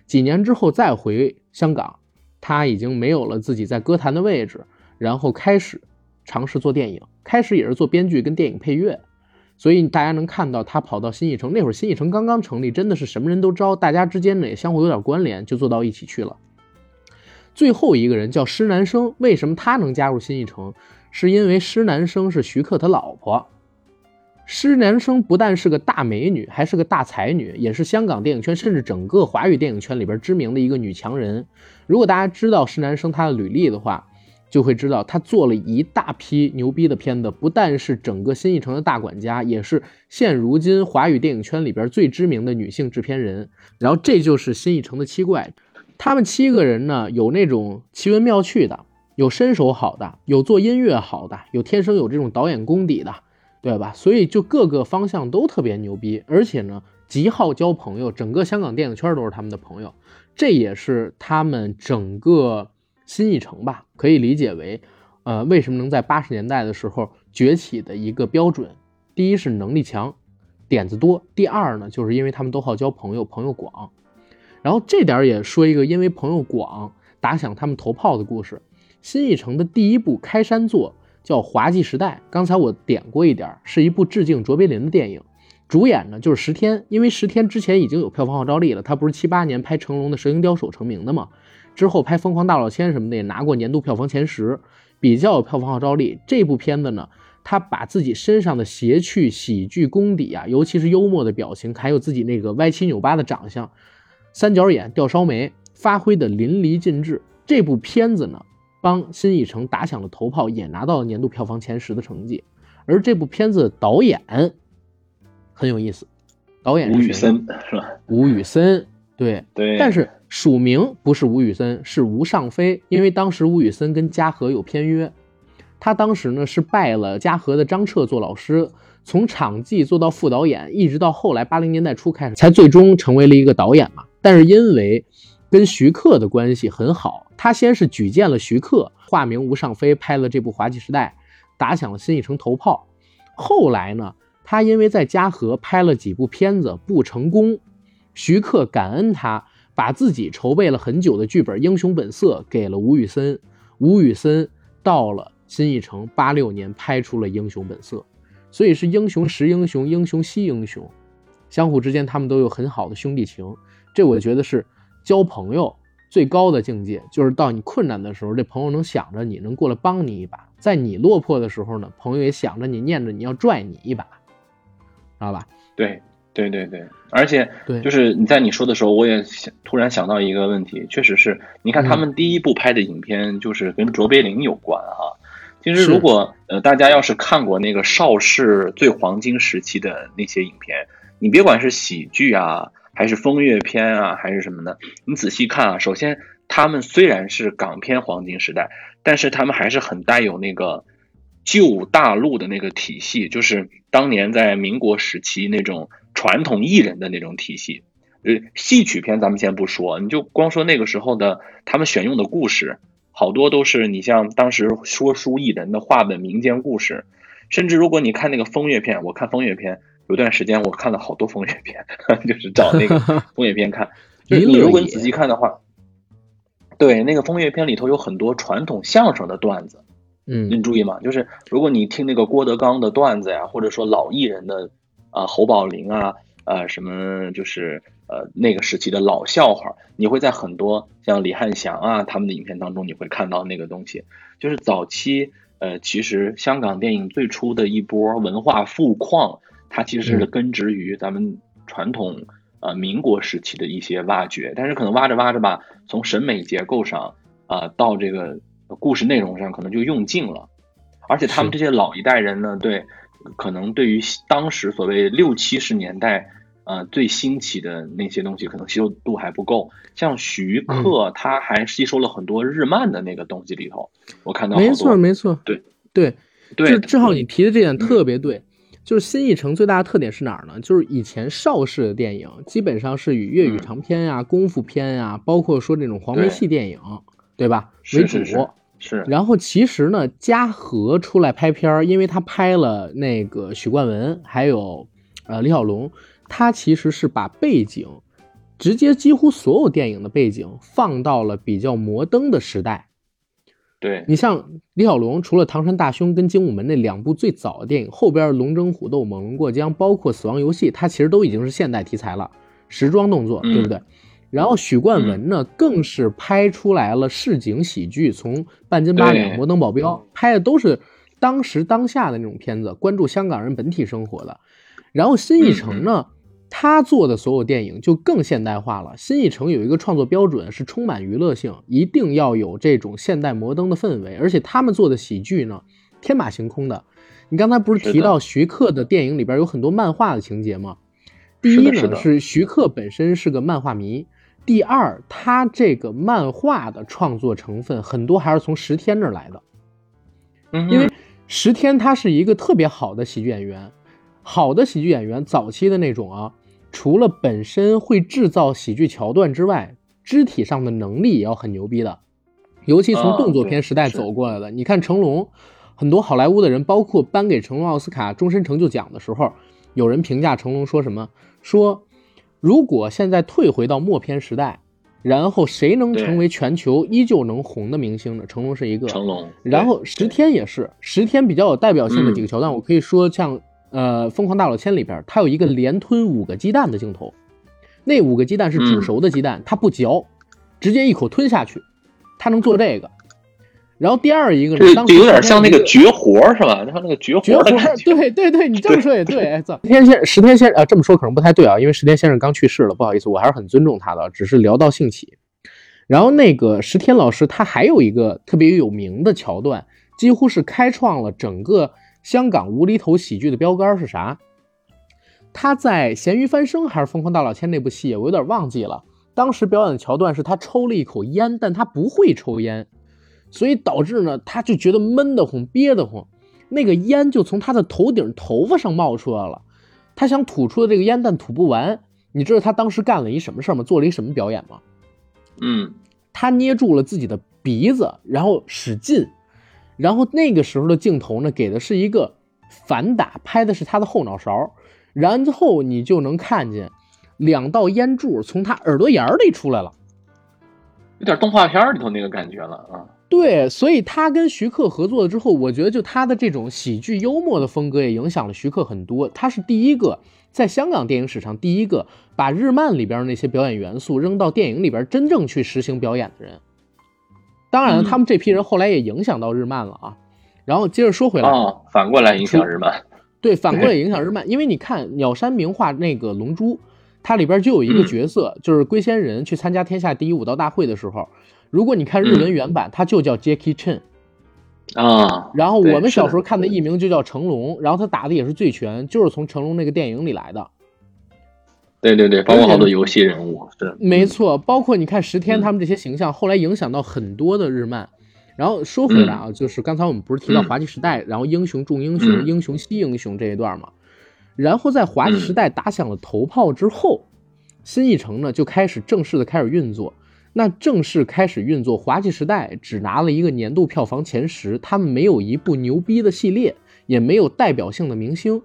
几年之后再回香港，他已经没有了自己在歌坛的位置，然后开始尝试做电影，开始也是做编剧跟电影配乐。所以大家能看到他跑到新艺城，那会儿新艺城刚刚成立，真的是什么人都招，大家之间呢也相互有点关联，就做到一起去了。最后一个人叫施南生，为什么他能加入新艺城，是因为施南生是徐克他老婆。施南生不但是个大美女，还是个大才女，也是香港电影圈甚至整个华语电影圈里边知名的一个女强人。如果大家知道施南生她的履历的话，就会知道她做了一大批牛逼的片子，不但是整个新艺城的大管家，也是现如今华语电影圈里边最知名的女性制片人。然后这就是新艺城的七怪。他们七个人呢，有那种奇闻妙趣的，有身手好的，有做音乐好的，有天生有这种导演功底的，对吧？所以就各个方向都特别牛逼，而且呢极好交朋友，整个香港电影圈都是他们的朋友，这也是他们整个新艺城吧，可以理解为呃，为什么能在八十年代的时候崛起的一个标准。第一是能力强，点子多，第二呢就是因为他们都好交朋友，朋友广。然后这点也说一个因为朋友广打响他们头炮的故事。新艺城的第一部开山作叫《滑稽时代》，刚才我点过一点，是一部致敬卓别林的电影，主演呢就是石天，因为石天之前已经有票房号召力了，他不是七八年拍成龙的《蛇形刁手》成名的嘛，之后拍《疯狂大老千》什么的也拿过年度票房前十，比较有票房号召力。这部片子呢，他把自己身上的谐趣、喜剧功底啊，尤其是幽默的表情，还有自己那个歪七扭八的长相、三角眼、吊梢眉，发挥的淋漓尽致。这部片子呢，帮新艺城打响了头炮，也拿到了年度票房前十的成绩。而这部片子的导演很有意思，导演是吴宇森，是吧？吴宇森，对对。但是署名不是吴宇森，是吴尚飞，因为当时吴宇森跟嘉禾有片约，他当时呢是拜了嘉禾的张彻做老师，从场记做到副导演，一直到后来八零年代初开始才最终成为了一个导演嘛。但是因为跟徐克的关系很好，他先是举荐了徐克，化名吴尚飞拍了这部《滑稽时代》，打响了新艺城头炮。后来呢，他因为在嘉禾拍了几部片子不成功，徐克感恩他，把自己筹备了很久的剧本《英雄本色》给了吴宇森。吴宇森到了新艺城八六年拍出了《英雄本色》，所以是英雄识英雄，英雄惜英雄，相互之间他们都有很好的兄弟情。这我觉得是交朋友最高的境界，就是到你困难的时候，这朋友能想着你，能过来帮你一把，在你落魄的时候呢，朋友也想着你，念着你，要拽你一把，知道吧？对对对对，而且就是你在你说的时候，我也想突然想到一个问题，确实是你看他们第一部拍的影片就是跟卓别林有关哈、啊。其实如果呃大家要是看过那个邵氏最黄金时期的那些影片，你别管是喜剧啊，还是风月片啊，还是什么的，你仔细看啊，首先他们虽然是港片黄金时代，但是他们还是很带有那个旧大陆的那个体系，就是当年在民国时期那种传统艺人的那种体系。呃，戏曲片咱们先不说，你就光说那个时候的他们选用的故事，好多都是你像当时说书艺人的话本民间故事，甚至如果你看那个风月片，我看风月片有段时间我看了好多风月片，就是找那个风月片看，就是你如果你仔细看的话，对，那个风月片里头有很多传统相声的段子，嗯，你注意嘛，就是如果你听那个郭德纲的段子呀，或者说老艺人的啊、呃、侯宝林啊，呃什么就是。呃，那个时期的老笑话，你会在很多像李翰祥啊他们的影片当中，你会看到那个东西。就是早期，呃，其实香港电影最初的一波文化富矿，它其实是根植于咱们传统呃民国时期的一些挖掘，但是可能挖着挖着吧，从审美结构上啊、呃，到这个故事内容上，可能就用尽了。而且他们这些老一代人呢，对，可能对于当时所谓六七十年代。呃，最新奇的那些东西可能吸收度还不够，像徐克他还吸收了很多日漫的那个东西里头，嗯、我看到好多。没错没错，对对对，就正好你提的这点特别对，嗯、就是新艺城最大的特点是哪儿呢？就是以前邵氏的电影基本上是以粤语长片呀、啊嗯、功夫片呀、啊，包括说这种黄梅戏电影， 对, 对吧为主？是是是。是然后其实呢，嘉禾出来拍片儿，因为他拍了那个许冠文，还有呃李小龙。他其实是把背景直接几乎所有电影的背景放到了比较摩登的时代。对，你像李小龙除了唐山大兄跟精武门那两部最早的电影，后边龙争虎斗、猛龙过江，包括死亡游戏，它其实都已经是现代题材了，时装动作，对不对、嗯、然后许冠文呢、嗯、更是拍出来了市井喜剧，从半斤八两、摩登保镖拍的都是当时当下的那种片子，关注香港人本体生活的。然后新艺城呢、嗯他做的所有电影就更现代化了。新艺城有一个创作标准，是充满娱乐性，一定要有这种现代摩登的氛围。而且他们做的喜剧呢，天马行空的。你刚才不是提到徐克的电影里边有很多漫画的情节吗？第一呢，是徐克本身是个漫画迷，第二，他这个漫画的创作成分很多还是从石天那儿来的，因为石天他是一个特别好的喜剧演员。好的喜剧演员早期的那种啊，除了本身会制造喜剧桥段之外，肢体上的能力也要很牛逼的，尤其从动作片时代走过来的、哦、你看成龙，很多好莱坞的人包括颁给成龙奥斯卡终身成就奖的时候，有人评价成龙说什么，说如果现在退回到默片时代，然后谁能成为全球依旧能红的明星呢？成龙是一个，成龙。然后十天也是，十天比较有代表性的几个桥段、嗯、我可以说像呃《疯狂大老千》里边，它有一个连吞五个鸡蛋的镜头，那五个鸡蛋是煮熟的鸡蛋、嗯、它不嚼，直接一口吞下去，它能做这个。然后第二一个呢，当时有点像那个绝活是吧？像那个绝活的感觉。对对对，你这么说也对。对，哎，石天先生，石天先生啊，这么说可能不太对啊，因为石天先生刚去世了，不好意思，我还是很尊重他的，只是聊到兴起。然后那个石天老师，他还有一个特别有名的桥段，几乎是开创了整个香港无厘头喜剧的标杆是啥？他在《咸鱼翻身》还是《疯狂大老千》那部戏，我有点忘记了。当时表演的桥段是他抽了一口烟，但他不会抽烟。所以导致呢，他就觉得闷得慌憋得慌，那个烟就从他的头顶头发上冒出来了，他想吐出的这个烟但吐不完。你知道他当时干了一什么事吗？做了一什么表演吗？嗯，他捏住了自己的鼻子，然后使劲，然后那个时候的镜头呢，给的是一个反打，拍的是他的后脑勺，然后你就能看见两道烟柱从他耳朵眼里出来了，有点动画片里头那个感觉了啊。对，所以他跟徐克合作了之后，我觉得就他的这种喜剧幽默的风格也影响了徐克很多。他是第一个，在香港电影史上第一个把日漫里边那些表演元素扔到电影里边真正去实行表演的人。当然了，他们这批人后来也影响到日漫了啊。然后接着说回来，哦，反过来影响日漫。对，反过来影响日漫，因为你看鸟山明画那个《龙珠》，它里边就有一个角色，嗯、就是龟仙人去参加天下第一武道大会的时候。如果你看日文原版，嗯、他就叫 Jackie Chan 啊，然后我们小时候看的艺名就叫成龙，然后他打的也是醉拳，就是从成龙那个电影里来的。对对对，包括好多游戏人物，对，没错，包括你看石天他们这些形象，嗯、后来影响到很多的日漫。然后说回来啊，嗯、就是刚才我们不是提到滑稽时代，嗯、然后英雄重英雄，嗯、英雄惜英雄这一段嘛，然后在滑稽时代打响了头炮之后，嗯、新艺城呢就开始正式的开始运作。那正式开始运作，滑稽时代只拿了一个年度票房前十，他们没有一部牛逼的系列，也没有代表性的明星。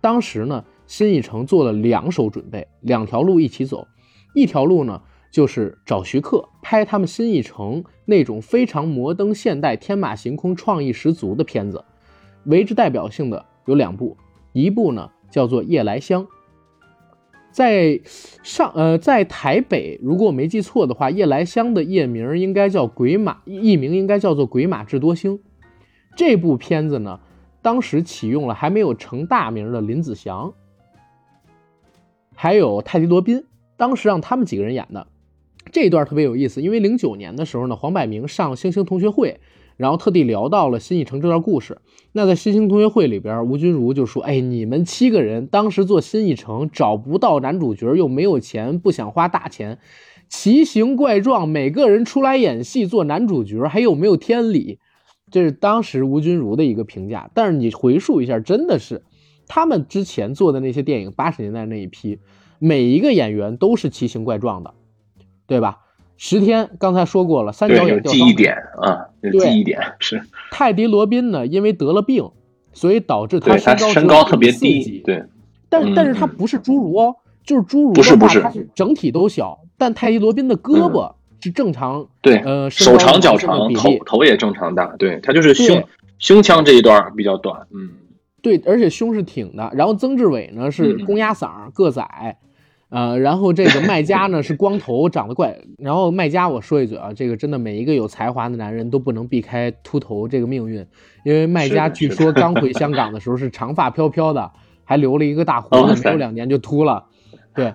当时呢，新艺城做了两手准备，两条路一起走。一条路呢，就是找徐克拍他们新艺城那种非常摩登现代、天马行空、创意十足的片子。为之代表性的有两部，一部呢叫做《夜来香》。在上呃，在台北，如果我没记错的话，夜来香的夜名应该叫鬼马，艺名应该叫做《鬼马智多星》。这部片子呢，当时启用了还没有成大名的林子祥，还有泰迪罗宾，当时让他们几个人演的。这一段特别有意思，因为零九年的时候呢，黄百鸣上《星星同学会》，然后特地聊到了新艺城这段故事。那在新星同学会里边，吴君如就说，哎，你们七个人当时做新艺城，找不到男主角，又没有钱，不想花大钱，奇形怪状，每个人出来演戏做男主角，还有没有天理？这是当时吴君如的一个评价。但是你回溯一下，真的是他们之前做的那些电影，八十年代那一批，每一个演员都是奇形怪状的，对吧？石天刚才说过了，三角眼掉记忆点啊，记忆点是泰迪罗宾呢，因为得了病，所以导致他身高身高特别低，对，但、嗯、但是他不是侏儒哦，就是侏儒不是不是，他是整体都小，但泰迪罗宾的胳膊是正常，嗯、对，呃，手长脚长，头头也正常大，对，他就是胸胸腔这一段比较短，嗯，对，而且胸是挺的。然后曾志伟呢是公鸭嗓、嗯、个仔。呃，然后这个麦家呢是光头，长得怪。然后麦家，我说一句啊，这个真的每一个有才华的男人都不能避开秃头这个命运，因为麦家据说刚回香港的时候是长发飘飘的，还留了一个大胡子，没有两年就秃了。对，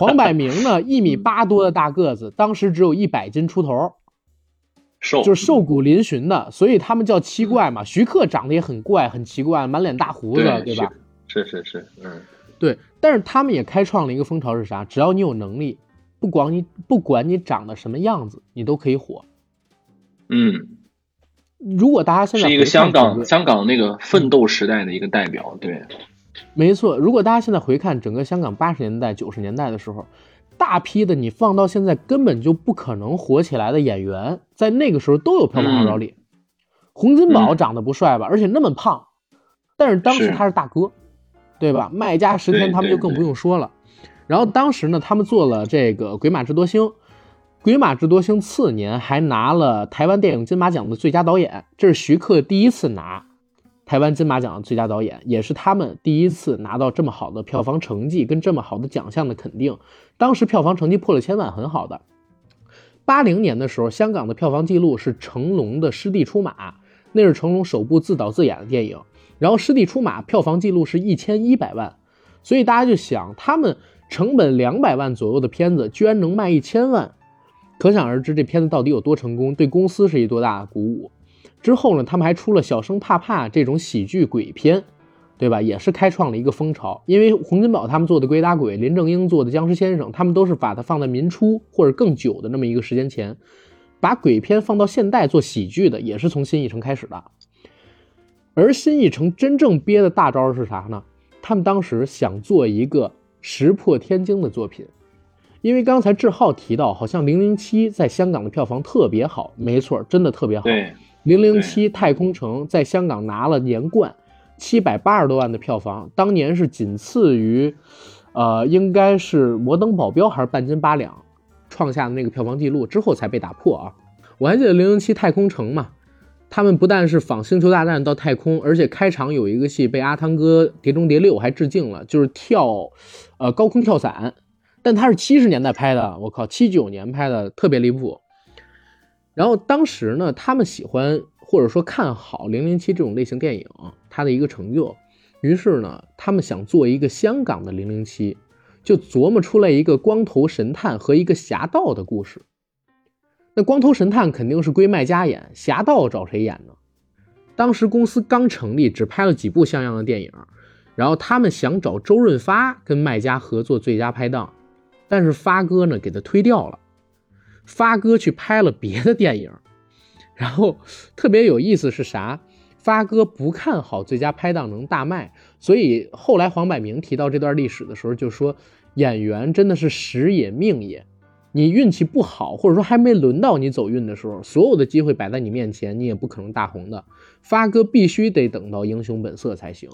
黄百鸣呢，一米八多的大个子，当时只有一百斤出头，瘦，就是瘦骨嶙峋的，所以他们叫奇怪嘛。徐克长得也很怪，很奇怪，满脸大胡子，对吧？是是是，嗯。对，但是他们也开创了一个风潮是啥？只要你有能力，不管你不管你长得什么样子，你都可以火。嗯，如果大家现在是一个香港香港那个奋斗时代的一个代表，对，没错。如果大家现在回看整个香港八十年代、九十年代的时候，大批的你放到现在根本就不可能火起来的演员，在那个时候都有票房号召力。嗯、洪金宝长得不帅吧、嗯，而且那么胖，但是当时他是大哥，对吧？麦嘉、石天他们就更不用说了。然后当时呢，他们做了这个《鬼马智多星》，《鬼马智多星》次年还拿了台湾电影金马奖的最佳导演，这是徐克第一次拿台湾金马奖的最佳导演，也是他们第一次拿到这么好的票房成绩跟这么好的奖项的肯定。当时票房成绩破了千万，很好的。八零年的时候，香港的票房记录是成龙的《师弟出马》，那是成龙首部自导自演的电影。然后《师弟出马》票房记录是一千一百万，所以大家就想他们。成本两百万左右的片子居然能卖一千万，可想而知这片子到底有多成功，对公司是一多大的鼓舞。之后呢，他们还出了《小生怕怕》这种喜剧鬼片，对吧？也是开创了一个风潮。因为洪金宝他们做的《鬼打鬼》，林正英做的《僵尸先生》，他们都是把它放在民初或者更久的那么一个时间前，把鬼片放到现代做喜剧的，也是从新艺城开始的。而新艺城真正憋的大招是啥呢？他们当时想做一个石破天惊的作品。因为刚才志浩提到好像零零七在香港的票房特别好，没错，真的特别好。零零七太空城在香港拿了年冠七百八十多万的票房，当年是仅次于呃，应该是摩登保镖还是半斤八两创下的那个票房记录，之后才被打破啊。我还记得零零七太空城嘛，他们不但是仿星球大战到太空，而且开场有一个戏被阿汤哥碟中谍六还致敬了，就是跳呃，高空跳伞，但它是七十年代拍的，我靠，七九年拍的，特别离谱。然后当时呢，他们喜欢或者说看好零零七这种类型电影，它的一个成就，于是呢，他们想做一个香港的零零七，就琢磨出来一个光头神探和一个侠盗的故事。那光头神探肯定是归麦嘉演，侠盗找谁演呢？当时公司刚成立，只拍了几部像样的电影。然后他们想找周润发跟麦嘉合作最佳拍档，但是发哥呢给他推掉了，发哥去拍了别的电影。然后特别有意思是啥？发哥不看好最佳拍档能大卖，所以后来黄百鸣提到这段历史的时候就说，演员真的是时也命也，你运气不好或者说还没轮到你走运的时候，所有的机会摆在你面前，你也不可能大红的，发哥必须得等到英雄本色才行。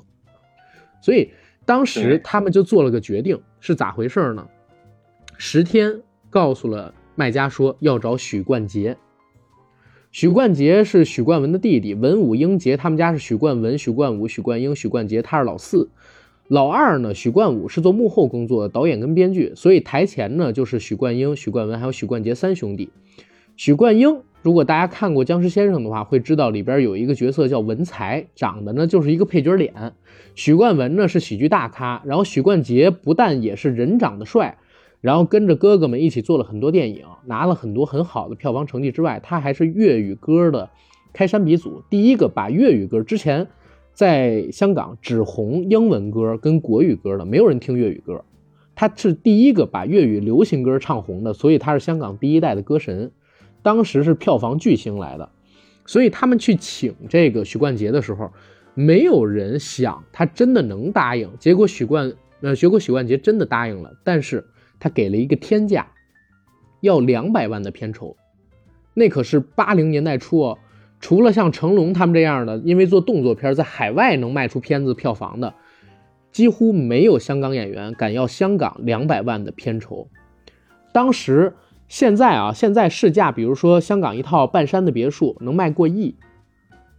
所以当时他们就做了个决定，是咋回事呢？石天告诉了麦嘉说要找许冠杰，许冠杰是许冠文的弟弟，文武英杰，他们家是许冠文、许冠武、许冠英、许冠杰，他是老四。老二呢，许冠武是做幕后工作的，导演跟编剧，所以台前呢就是许冠英、许冠文还有许冠杰三兄弟。许冠英如果大家看过《僵尸先生》的话，会知道里边有一个角色叫文才，长得呢就是一个配角脸。许冠文呢是喜剧大咖，然后许冠杰不但也是人长得帅，然后跟着哥哥们一起做了很多电影，拿了很多很好的票房成绩之外，他还是粤语歌的开山鼻祖，第一个把粤语歌，之前在香港只红英文歌跟国语歌的，没有人听粤语歌，他是第一个把粤语流行歌唱红的，所以他是香港第一代的歌神，当时是票房巨星来的。所以他们去请这个许冠杰的时候，没有人想他真的能答应，结果许冠呃，结果许冠杰真的答应了，但是他给了一个天价，要两百万的片酬，那可是八零年代初哦，除了像成龙他们这样的，因为做动作片在海外能卖出片子票房的，几乎没有香港演员敢要香港两百万的片酬。当时现在啊，现在市价，比如说香港一套半山的别墅能卖过亿，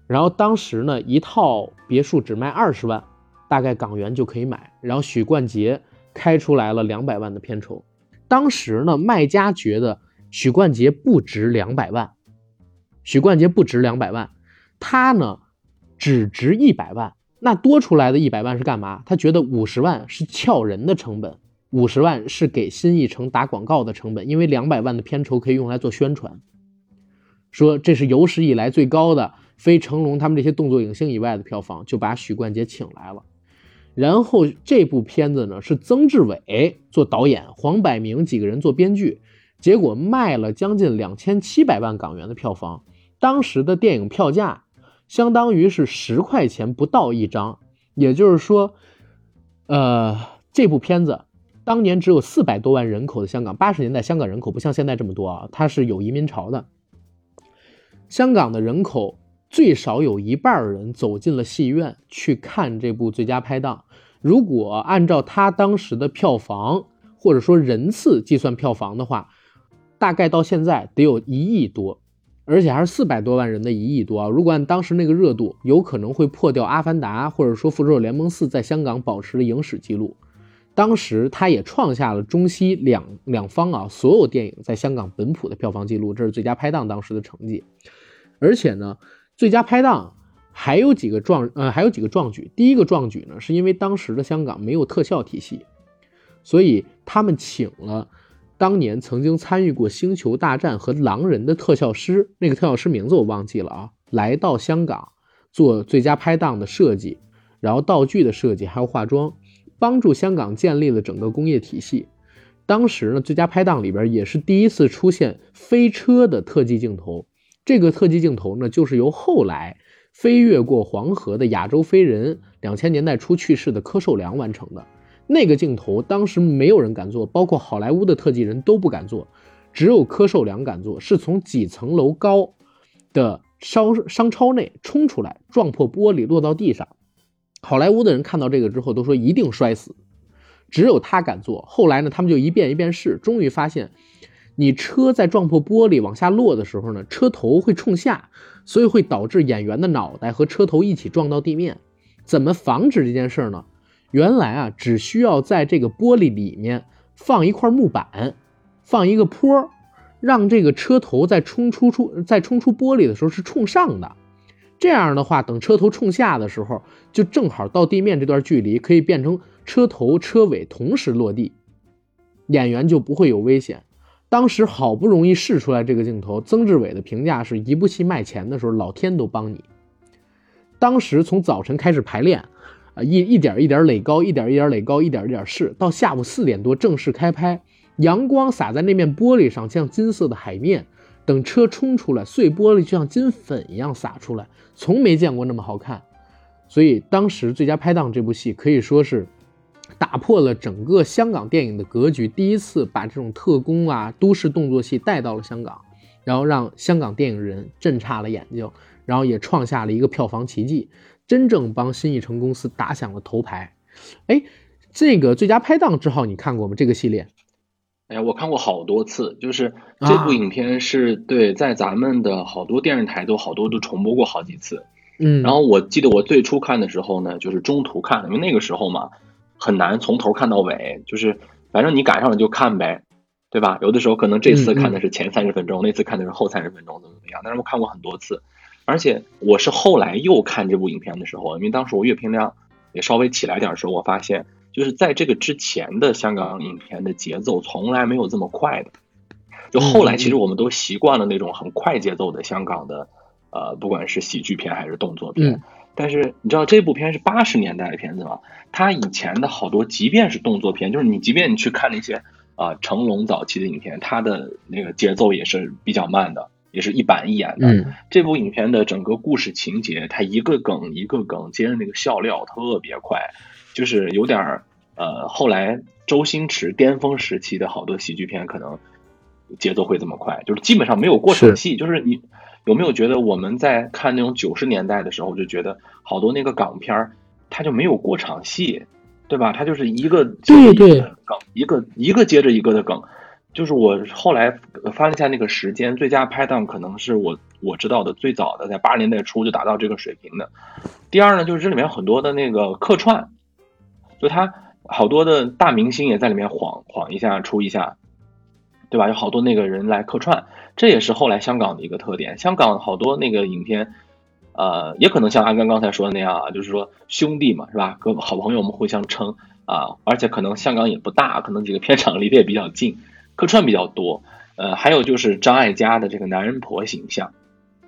然后当时呢，一套别墅只卖二十万，大概港元就可以买。然后许冠杰开出来了两百万的片酬，当时呢，卖家觉得许冠杰不值两百万，许冠杰不值两百万，他呢只值一百万。那多出来的一百万是干嘛？他觉得五十万是撬人的成本。五十万是给新艺城打广告的成本，因为两百万的片酬可以用来做宣传，说这是有史以来最高的，非成龙他们这些动作影星以外的票房，就把许冠杰请来了。然后这部片子呢是曾志伟做导演，黄百鸣几个人做编剧，结果卖了将近两千七百万港元的票房，当时的电影票价相当于是十块钱不到一张，也就是说，呃，这部片子当年只有四百多万人口的香港，八十年代香港人口不像现在这么多啊，它是有移民潮的，香港的人口。最少有一半人走进了戏院去看这部《最佳拍档》。如果按照他当时的票房或者说人次计算票房的话，大概到现在得有一亿多，而且还是四百多万人的一亿多啊！如果按当时那个热度，有可能会破掉《阿凡达》或者说《复仇者联盟四》在香港保持的影史记录。当时他也创下了中西两两方啊所有电影在香港本土的票房记录，这是《最佳拍档》当时的成绩。而且呢。最佳拍档还有几个壮呃还有几个壮举。第一个壮举呢，是因为当时的香港没有特效体系，所以他们请了当年曾经参与过《星球大战》和《狼人》的特效师，那个特效师名字我忘记了啊，来到香港做最佳拍档的设计，然后道具的设计，还有化妆，帮助香港建立了整个工业体系。当时呢，最佳拍档里边也是第一次出现飞车的特技镜头。这个特技镜头呢，就是由后来飞越过黄河的亚洲飞人两千年代初去世的柯受良完成的。那个镜头当时没有人敢做，包括好莱坞的特技人都不敢做，只有柯受良敢做，是从几层楼高的商商超内冲出来，撞破玻璃落到地上。好莱坞的人看到这个之后都说一定摔死，只有他敢做。后来呢，他们就一遍一遍试，终于发现你车在撞破玻璃往下落的时候呢，车头会冲下，所以会导致演员的脑袋和车头一起撞到地面。怎么防止这件事呢？原来啊，只需要在这个玻璃里面放一块木板，放一个坡，让这个车头在冲出出在冲出玻璃的时候是冲上的。这样的话，等车头冲下的时候，就正好到地面这段距离可以变成车头车尾同时落地，演员就不会有危险。当时好不容易试出来这个镜头，曾志伟的评价是一部戏卖钱的时候，老天都帮你。当时从早晨开始排练，啊，一一点一点垒高，一点一点垒高，一点一点试，到下午四点多正式开拍。阳光洒在那面玻璃上，像金色的海面。等车冲出来，碎玻璃就像金粉一样洒出来，从没见过那么好看。所以当时《最佳拍档》这部戏可以说是。打破了整个香港电影的格局，第一次把这种特工啊都市动作戏带到了香港，然后让香港电影人震差了眼睛，然后也创下了一个票房奇迹，真正帮新艺城公司打响了头牌。哎，这个最佳拍档之后你看过吗？这个系列哎，我看过好多次，就是这部影片是、啊、对，在咱们的好多电视台都好多都重播过好几次。嗯，然后我记得我最初看的时候呢，就是中途看，因为那个时候嘛很难从头看到尾，就是反正你赶上了就看呗，对吧？有的时候可能这次看的是前三十分钟、嗯、那次看的是后三十分钟怎么样，但是我看过很多次。而且我是后来又看这部影片的时候，因为当时我阅片量也稍微起来点的时候，我发现就是在这个之前的香港影片的节奏从来没有这么快的。就后来其实我们都习惯了那种很快节奏的香港的呃，不管是喜剧片还是动作片、嗯，但是你知道这部片是八十年代的片子嘛？它以前的好多，即便是动作片，就是你即便你去看那些啊、呃、成龙早期的影片，它的那个节奏也是比较慢的，也是一板一眼的。嗯、这部影片的整个故事情节，它一个梗一个梗接着那个笑料特别快，就是有点呃后来周星驰巅峰时期的好多喜剧片可能节奏会这么快，就是基本上没有过场戏，就是你。有没有觉得我们在看那种九十年代的时候，就觉得好多那个港片它就没有过场戏，对吧？它就是一个接着一个的梗，一个一个接着一个的梗。就是我后来翻了一下那个时间，最佳拍档可能是我我知道的最早的，在八十年代初就达到这个水平的。第二呢，就是这里面很多的那个客串，就它好多的大明星也在里面晃晃一下出一下。对吧？有好多那个人来客串，这也是后来香港的一个特点。香港好多那个影片，呃，也可能像阿甘刚才说的那样啊，就是说兄弟嘛，是吧？跟好朋友我们互相称啊，而且可能香港也不大，可能这个片场离得也比较近，客串比较多。呃，还有就是张艾嘉的这个男人婆形象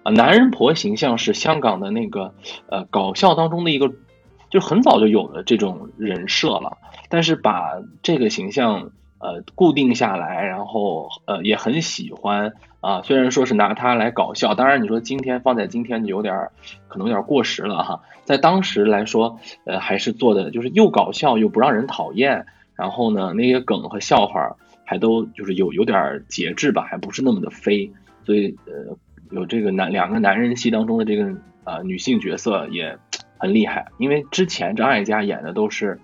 啊，男人婆形象是香港的那个呃搞笑当中的一个。就很早就有了这种人设了，但是把这个形象呃固定下来，然后呃也很喜欢啊，虽然说是拿它来搞笑，当然你说今天放在今天有点可能有点过时了哈，在当时来说呃还是做的就是又搞笑又不让人讨厌，然后呢那些梗和笑话还都就是有有点节制吧，还不是那么的飞，所以呃有这个男两个男人戏当中的这个呃女性角色也很厉害，因为之前张艾嘉演的都是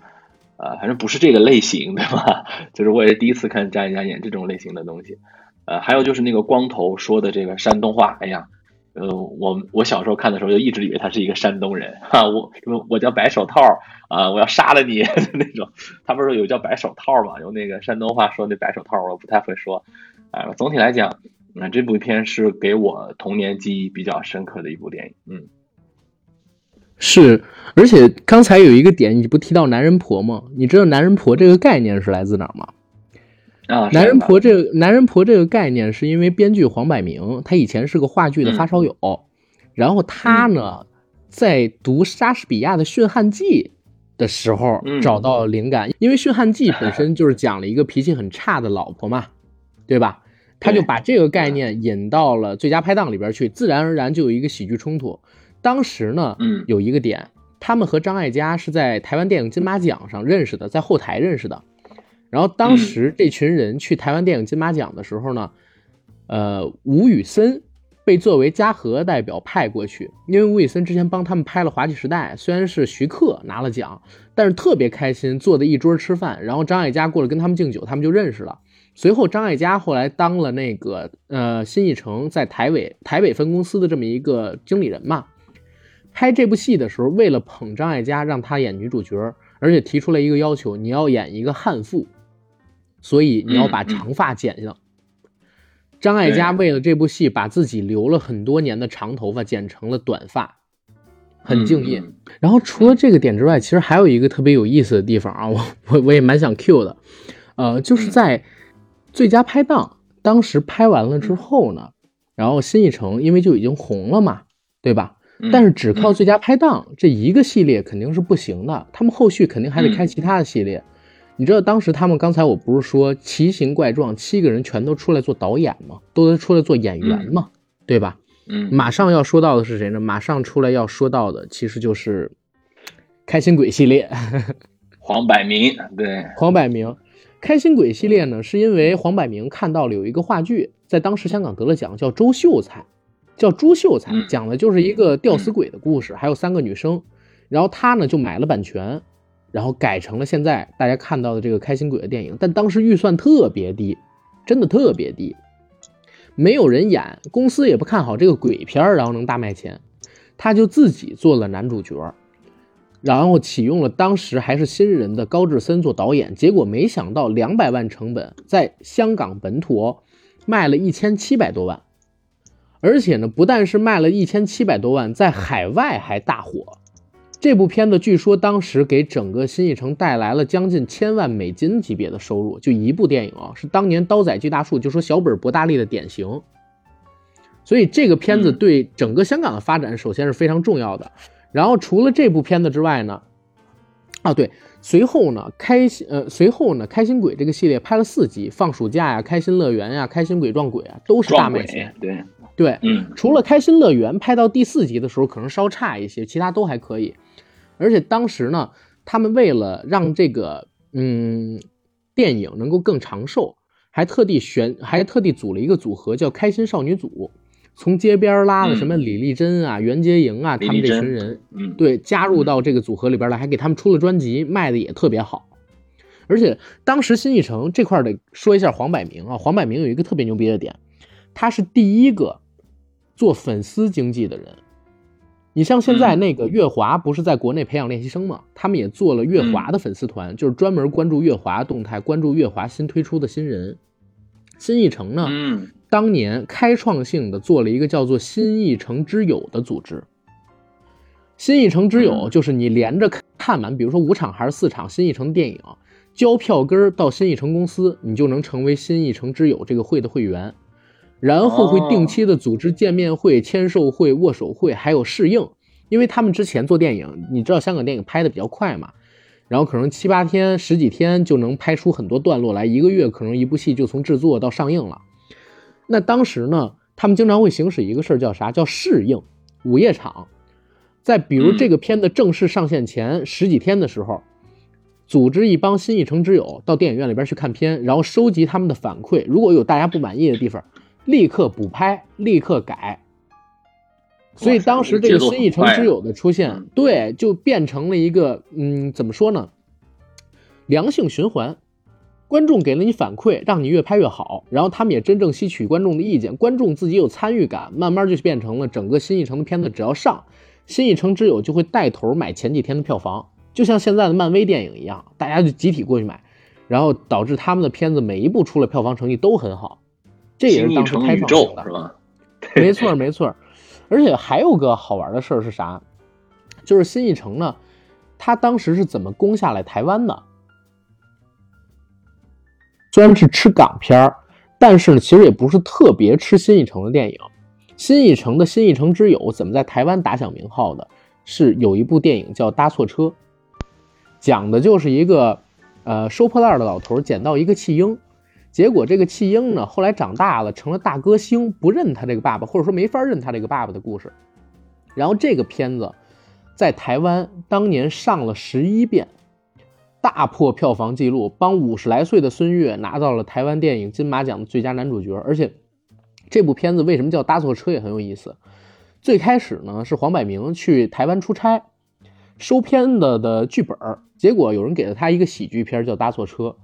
呃反正不是这个类型对吧，就是我也是第一次看张艾嘉演这种类型的东西。呃还有就是那个光头说的这个山东话，哎呀呃我我小时候看的时候就一直以为他是一个山东人哈、啊、我我叫白手套啊、呃、我要杀了你那种，他们说有叫白手套嘛，有那个山东话说那白手套我不太会说啊、呃、总体来讲那、呃、这部片是给我童年记忆比较深刻的一部电影。嗯。是，而且刚才有一个点，你不提到男人婆吗？你知道男人婆这个概念是来自哪儿吗？啊，男人婆这个男人婆这个概念是因为编剧黄百鸣，他以前是个话剧的发烧友，嗯、然后他呢、嗯、在读莎士比亚的《驯悍记》的时候找到灵感，嗯、因为《驯悍记》本身就是讲了一个脾气很差的老婆嘛，对吧？他就把这个概念引到了《最佳拍档》里边去，自然而然就有一个喜剧冲突。当时呢，嗯，有一个点，他们和张艾嘉是在台湾电影金马奖上认识的，在后台认识的。然后当时这群人去台湾电影金马奖的时候呢，呃，吴宇森被作为嘉禾代表派过去，因为吴宇森之前帮他们拍了《滑稽时代》，虽然是徐克拿了奖，但是特别开心，坐在一桌吃饭。然后张艾嘉过来跟他们敬酒，他们就认识了。随后张艾嘉后来当了那个呃新艺城在台北台北分公司的这么一个经理人嘛。拍这部戏的时候，为了捧张艾嘉让她演女主角，而且提出了一个要求，你要演一个悍妇，所以你要把长发剪下、嗯嗯、张艾嘉为了这部戏把自己留了很多年的长头发剪成了短发，很敬业、嗯、然后除了这个点之外，其实还有一个特别有意思的地方啊，我我我也蛮想 cue 的，呃，就是在最佳拍档当时拍完了之后呢，然后新艺城因为就已经红了嘛，对吧，但是只靠最佳拍档这一个系列肯定是不行的，他们后续肯定还得开其他的系列。你知道当时他们刚才我不是说奇形怪状七个人全都出来做导演吗？都出来做演员吗？对吧？马上要说到的是谁呢？马上出来要说到的其实就是开心鬼系列黄百鸣，对，黄百鸣开心鬼系列呢，是因为黄百鸣看到了有一个话剧在当时香港得了奖，叫周秀才叫朱秀才，讲的就是一个吊死鬼的故事，还有三个女生，然后他呢就买了版权，然后改成了现在大家看到的这个开心鬼的电影，但当时预算特别低，真的特别低，没有人演，公司也不看好这个鬼片然后能大卖钱，他就自己做了男主角，然后启用了当时还是新人的高志森做导演，结果没想到两百万成本在香港本土卖了一千七百多万，而且呢，不但是卖了一千七百多万，在海外还大火。这部片子据说当时给整个新艺城带来了将近千万美金级别的收入，就一部电影啊，是当年刀仔锯大树就说小本博大利的典型。所以这个片子对整个香港的发展首先是非常重要的。然后除了这部片子之外呢，啊对，随后呢，开心呃，随后呢，开心鬼这个系列拍了四集，放暑假呀，开心乐园呀，开心鬼撞鬼啊，都是大卖钱。对。对，嗯，除了开心乐园拍到第四集的时候可能稍差一些，其他都还可以。而且当时呢，他们为了让这个嗯电影能够更长寿，还特地选还特地组了一个组合叫开心少女组，从街边拉了什么李丽珍啊、嗯、袁洁莹啊，他们这群人，嗯，对，加入到这个组合里边来，还给他们出了专辑，卖的也特别好。而且当时新艺城这块得说一下黄百鸣啊，黄百鸣有一个特别牛逼的点，他是第一个做粉丝经济的人。你像现在那个乐华不是在国内培养练习生吗？他们也做了乐华的粉丝团，就是专门关注乐华动态，关注乐华新推出的新人。新艺城呢，当年开创性的做了一个叫做新艺城之友的组织。新艺城之友就是你连着看完比如说五场还是四场新艺城电影，交票根到新艺城公司，你就能成为新艺城之友这个会的会员。然后会定期的组织见面会、签售会、握手会，还有试映。因为他们之前做电影，你知道香港电影拍的比较快嘛，然后可能七八天十几天就能拍出很多段落来，一个月可能一部戏就从制作到上映了。那当时呢他们经常会行使一个事儿叫啥，叫试映午夜场。在比如这个片的正式上线前十几天的时候，组织一帮新一城之友到电影院里边去看片，然后收集他们的反馈，如果有大家不满意的地方立刻补拍立刻改。所以当时这个新一城之友的出现，对，就变成了一个嗯，怎么说呢，良性循环。观众给了你反馈，让你越拍越好，然后他们也真正吸取观众的意见，观众自己有参与感，慢慢就变成了整个新一城的片子只要上，新一城之友就会带头买前几天的票房，就像现在的漫威电影一样，大家就集体过去买，然后导致他们的片子每一部出了票房成绩都很好。这也是当时开创的，是吧？没错没错。而且还有个好玩的事是啥，就是新一城呢他当时是怎么攻下来台湾的。虽然是吃港片，但是其实也不是特别吃新一城的电影。新一城的新一城之友怎么在台湾打响名号的，是有一部电影叫《搭错车》，讲的就是一个呃收破烂的老头捡到一个弃婴，结果这个弃婴呢后来长大了成了大歌星，不认他这个爸爸，或者说没法认他这个爸爸的故事。然后这个片子在台湾当年上了十一遍，大破票房记录，帮五十来岁的孙越拿到了台湾电影金马奖的最佳男主角。而且这部片子为什么叫搭错车也很有意思。最开始呢是黄百鸣去台湾出差收片的的剧本，结果有人给了他一个喜剧片叫搭错车。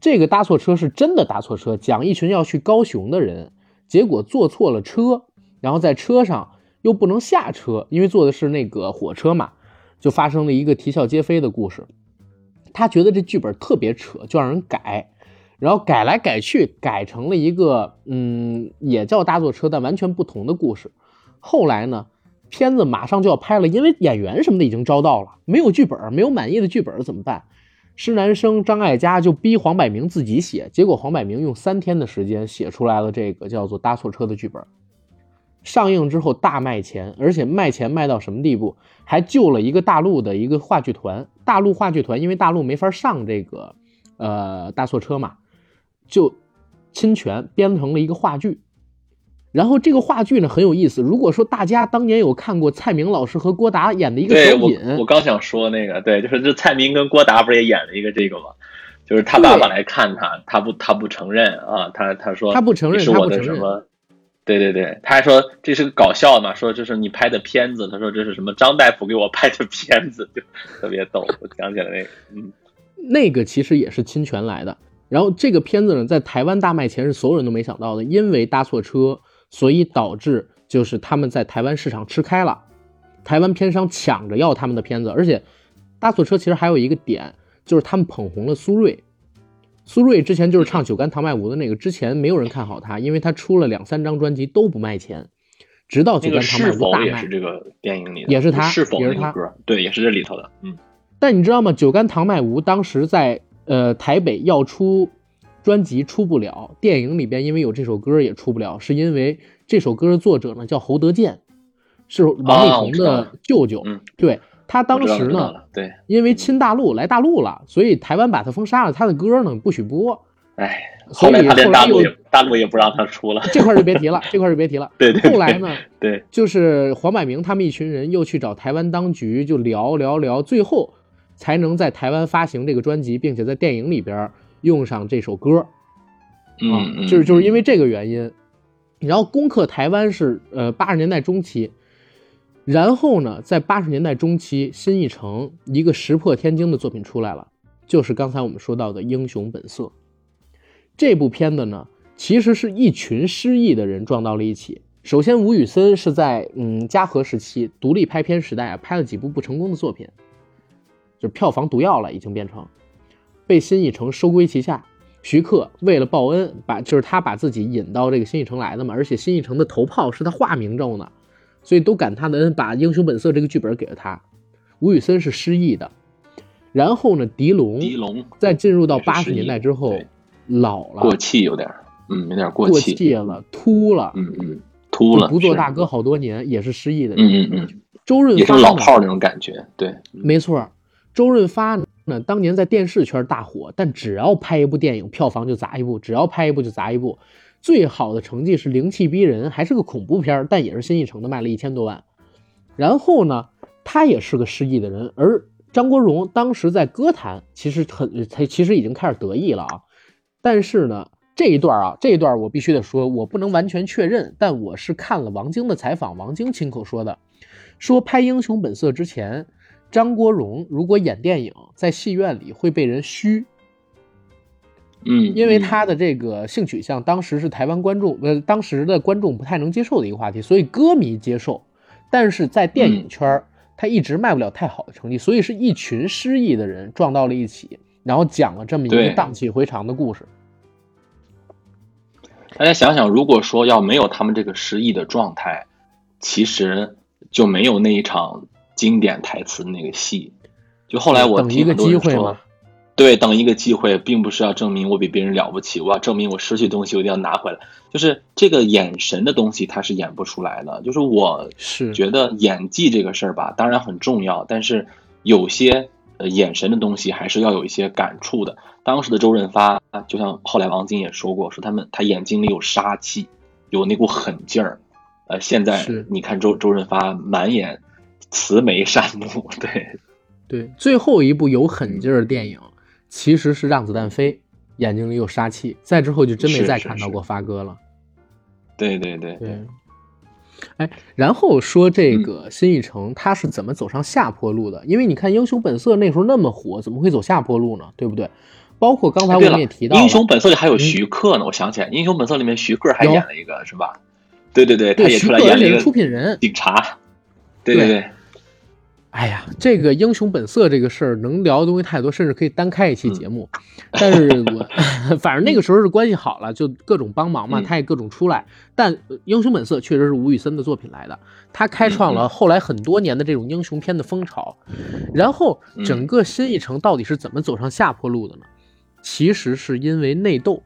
这个搭错车是真的搭错车，讲一群要去高雄的人，结果坐错了车，然后在车上又不能下车，因为坐的是那个火车嘛，就发生了一个啼笑皆非的故事。他觉得这剧本特别扯，就让人改，然后改来改去，改成了一个嗯，也叫搭错车但完全不同的故事。后来呢片子马上就要拍了，因为演员什么的已经招到了，没有剧本，没有满意的剧本怎么办，施南生张艾嘉就逼黄百鸣自己写，结果黄百鸣用三天的时间写出来了这个叫做搭错车的剧本。上映之后大卖钱，而且卖钱卖到什么地步，还救了一个大陆的一个话剧团，大陆话剧团因为大陆没法上这个呃搭错车嘛，就侵权编成了一个话剧。然后这个话剧呢很有意思，如果说大家当年有看过蔡明老师和郭达演的一个小品，对 我, 我刚想说那个，对，就是这蔡明跟郭达不是也演了一个这个吗？就是他爸爸来看他，他不他不承认啊，他他说他不承认，是我的什么？对对对，他还说这是搞笑嘛，说这是你拍的片子，他说这是什么张大夫给我拍的片子，就特别逗，我想起来那个，嗯，那个其实也是侵权来的。然后这个片子呢，在台湾大卖前是所有人都没想到的，因为搭错车。所以导致就是他们在台湾市场吃开了，台湾片商抢着要他们的片子。而且搭错车其实还有一个点，就是他们捧红了苏芮。苏芮之前就是唱《酒干倘卖无》的那个，之前没有人看好他，因为他出了两三张专辑都不卖钱，直到《酒干倘卖无》大卖。那个是否也是这个电影里的？也是他，是否也是他？对，也是这里头的。嗯。但你知道吗？《酒干倘卖无》当时在呃台北要出。专辑出不了，电影里边因为有这首歌也出不了，是因为这首歌的作者呢叫侯德健，是王力宏的舅舅、哦嗯、对，他当时呢对因为亲大陆来大陆了，所以台湾把他封杀了，他的歌呢不许播，哎，后来他连大陆也大陆也不让他出了，这块就别提了这块就别提了对对对，后来呢对，就是黄百鸣他们一群人又去找台湾当局就聊聊聊，最后才能在台湾发行这个专辑，并且在电影里边用上这首歌，嗯，嗯就是就是因为这个原因，然后攻克台湾是呃八十年代中期，然后呢，在八十年代中期，新艺城一个石破天惊的作品出来了，就是刚才我们说到的《英雄本色》这部片子呢，其实是一群失意的人撞到了一起。首先，吴宇森是在嗯嘉禾时期独立拍片时代啊，拍了几部不成功的作品，就是票房毒药了，已经变成。被新艺城收归旗下，徐克为了报恩，把就是他把自己引到这个新艺城来的嘛，而且新艺城的头炮是他化名咒呢，所以都感他的恩，把《英雄本色》这个剧本给了他。吴宇森是失忆的，然后呢，狄龙，狄龙在进入到八十年代之后老了，过气有点，嗯，有点过气，过气了，秃了，嗯嗯，秃了，不做大哥好多年，也是失忆的人，嗯嗯嗯，周润发也是老炮那种感觉，对，没错。周润发呢，当年在电视圈大火，但只要拍一部电影，票房就砸一部，只要拍一部就砸一部。最好的成绩是《灵气逼人》，还是个恐怖片，但也是新艺城的，卖了一千多万。然后呢，他也是个失意的人，而张国荣当时在歌坛其实很，他其实已经开始得意了啊。但是呢，这一段啊，这一段我必须得说，我不能完全确认，但我是看了王晶的采访，王晶亲口说的，说拍《英雄本色》之前，张国荣如果演电影，在戏院里会被人嘘。嗯，因为他的这个性取向当时是台湾观众呃当时的观众不太能接受的一个话题，所以歌迷接受，但是在电影圈他一直卖不了太好的成绩，所以是一群失意的人撞到了一起，然后讲了这么一个荡气回肠的故事。大家想想，如果说要没有他们这个失意的状态，其实就没有那一场经典台词那个戏。就后来我听很多人说，等一个机会吗？对，等一个机会，并不是要证明我比别人了不起，我要证明我失去东西，我一定要拿回来。就是这个眼神的东西，它是演不出来的。就是我觉得演技这个事儿吧，当然很重要，但是有些眼神的东西还是要有一些感触的。当时的周润发，就像后来王晶也说过，说他们他眼睛里有杀气，有那股狠劲儿。呃，现在你看周周润发满眼慈眉善目，对对，最后一部有狠劲儿的电影。其实是让子弹飞，眼睛里有杀气，再之后就真没再看到过发哥了。对对对对。哎，然后说这个新艺城他是怎么走上下坡路的？嗯、因为你看《英雄本色》那时候那么火，怎么会走下坡路呢？对不对？包括刚才我们也提到了，哎《英雄本色》里还有徐克呢，嗯、我想起来，《英雄本色》里面徐克还演了一个，是吧？对对对，他也出来演了一个出品人警察。对对对。对，哎呀，这个英雄本色这个事儿能聊的东西太多，甚至可以单开一期节目。嗯、但是我反正那个时候是关系好了，就各种帮忙嘛，他也各种出来。但英雄本色确实是吴宇森的作品来的，他开创了后来很多年的这种英雄片的风潮。然后整个新艺城到底是怎么走上下坡路的呢？其实是因为内斗，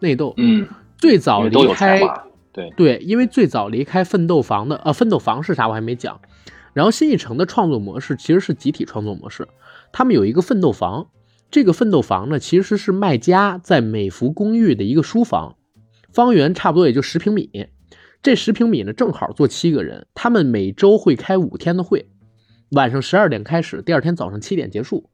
内斗。嗯，最早离开，对对，因为最早离开奋斗房的，呃，奋斗房是啥我还没讲。然后新艺城的创作模式其实是集体创作模式，他们有一个奋斗房，这个奋斗房呢其实是卖家在美孚公寓的一个书房，方圆差不多也就十平米，这十平米呢正好坐七个人，他们每周会开五天的会，晚上十二点开始，第二天早上七点结束，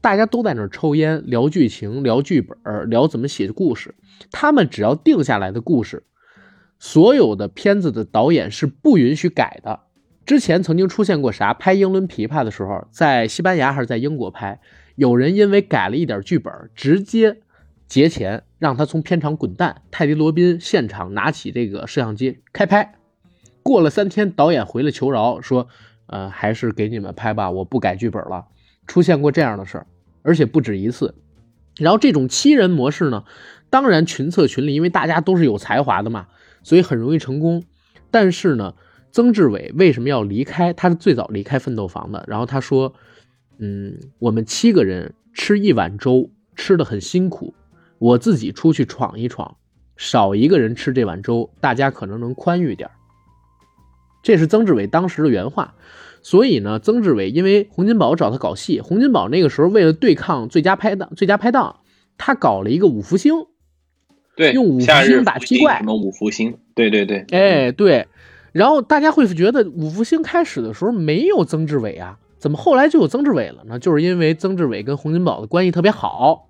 大家都在那儿抽烟聊剧情聊剧本聊怎么写故事，他们只要定下来的故事，所有的片子的导演是不允许改的。之前曾经出现过啥，拍英伦琵琶的时候，在西班牙还是在英国拍，有人因为改了一点剧本直接劫钱让他从片场滚蛋，泰迪罗宾现场拿起这个摄像机开拍，过了三天导演回来求饶说呃，还是给你们拍吧，我不改剧本了，出现过这样的事儿，而且不止一次。然后这种七人模式呢，当然群策群力，因为大家都是有才华的嘛，所以很容易成功。但是呢曾志伟为什么要离开？他是最早离开奋斗房的。然后他说：“嗯，我们七个人吃一碗粥，吃得很辛苦。我自己出去闯一闯，少一个人吃这碗粥，大家可能能宽裕点。”这是曾志伟当时的原话。所以呢，曾志伟因为洪金宝找他搞戏，洪金宝那个时候为了对抗最佳拍档，最佳拍档，他搞了一个五福星，对，用五福星打踢怪，什么五福星？对对对，哎，对。然后大家会觉得五福星开始的时候没有曾志伟啊，怎么后来就有曾志伟了呢？就是因为曾志伟跟洪金宝的关系特别好，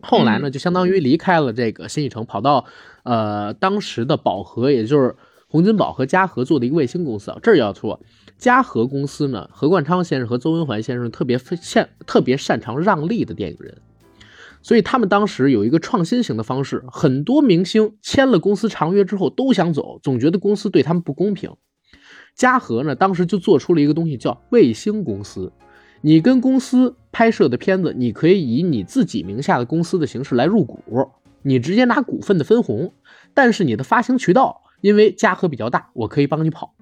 后来呢就相当于离开了这个新艺城，跑到呃当时的宝和，也就是洪金宝和嘉禾做的一个卫星公司啊。这要说嘉禾公司呢，何冠昌先生和邹文环先生特别擅特别擅长让利的电影人，所以他们当时有一个创新型的方式，很多明星签了公司长约之后都想走，总觉得公司对他们不公平。嘉禾呢，当时就做出了一个东西叫卫星公司，你跟公司拍摄的片子，你可以以你自己名下的公司的形式来入股，你直接拿股份的分红，但是你的发行渠道，因为嘉禾比较大，我可以帮你跑。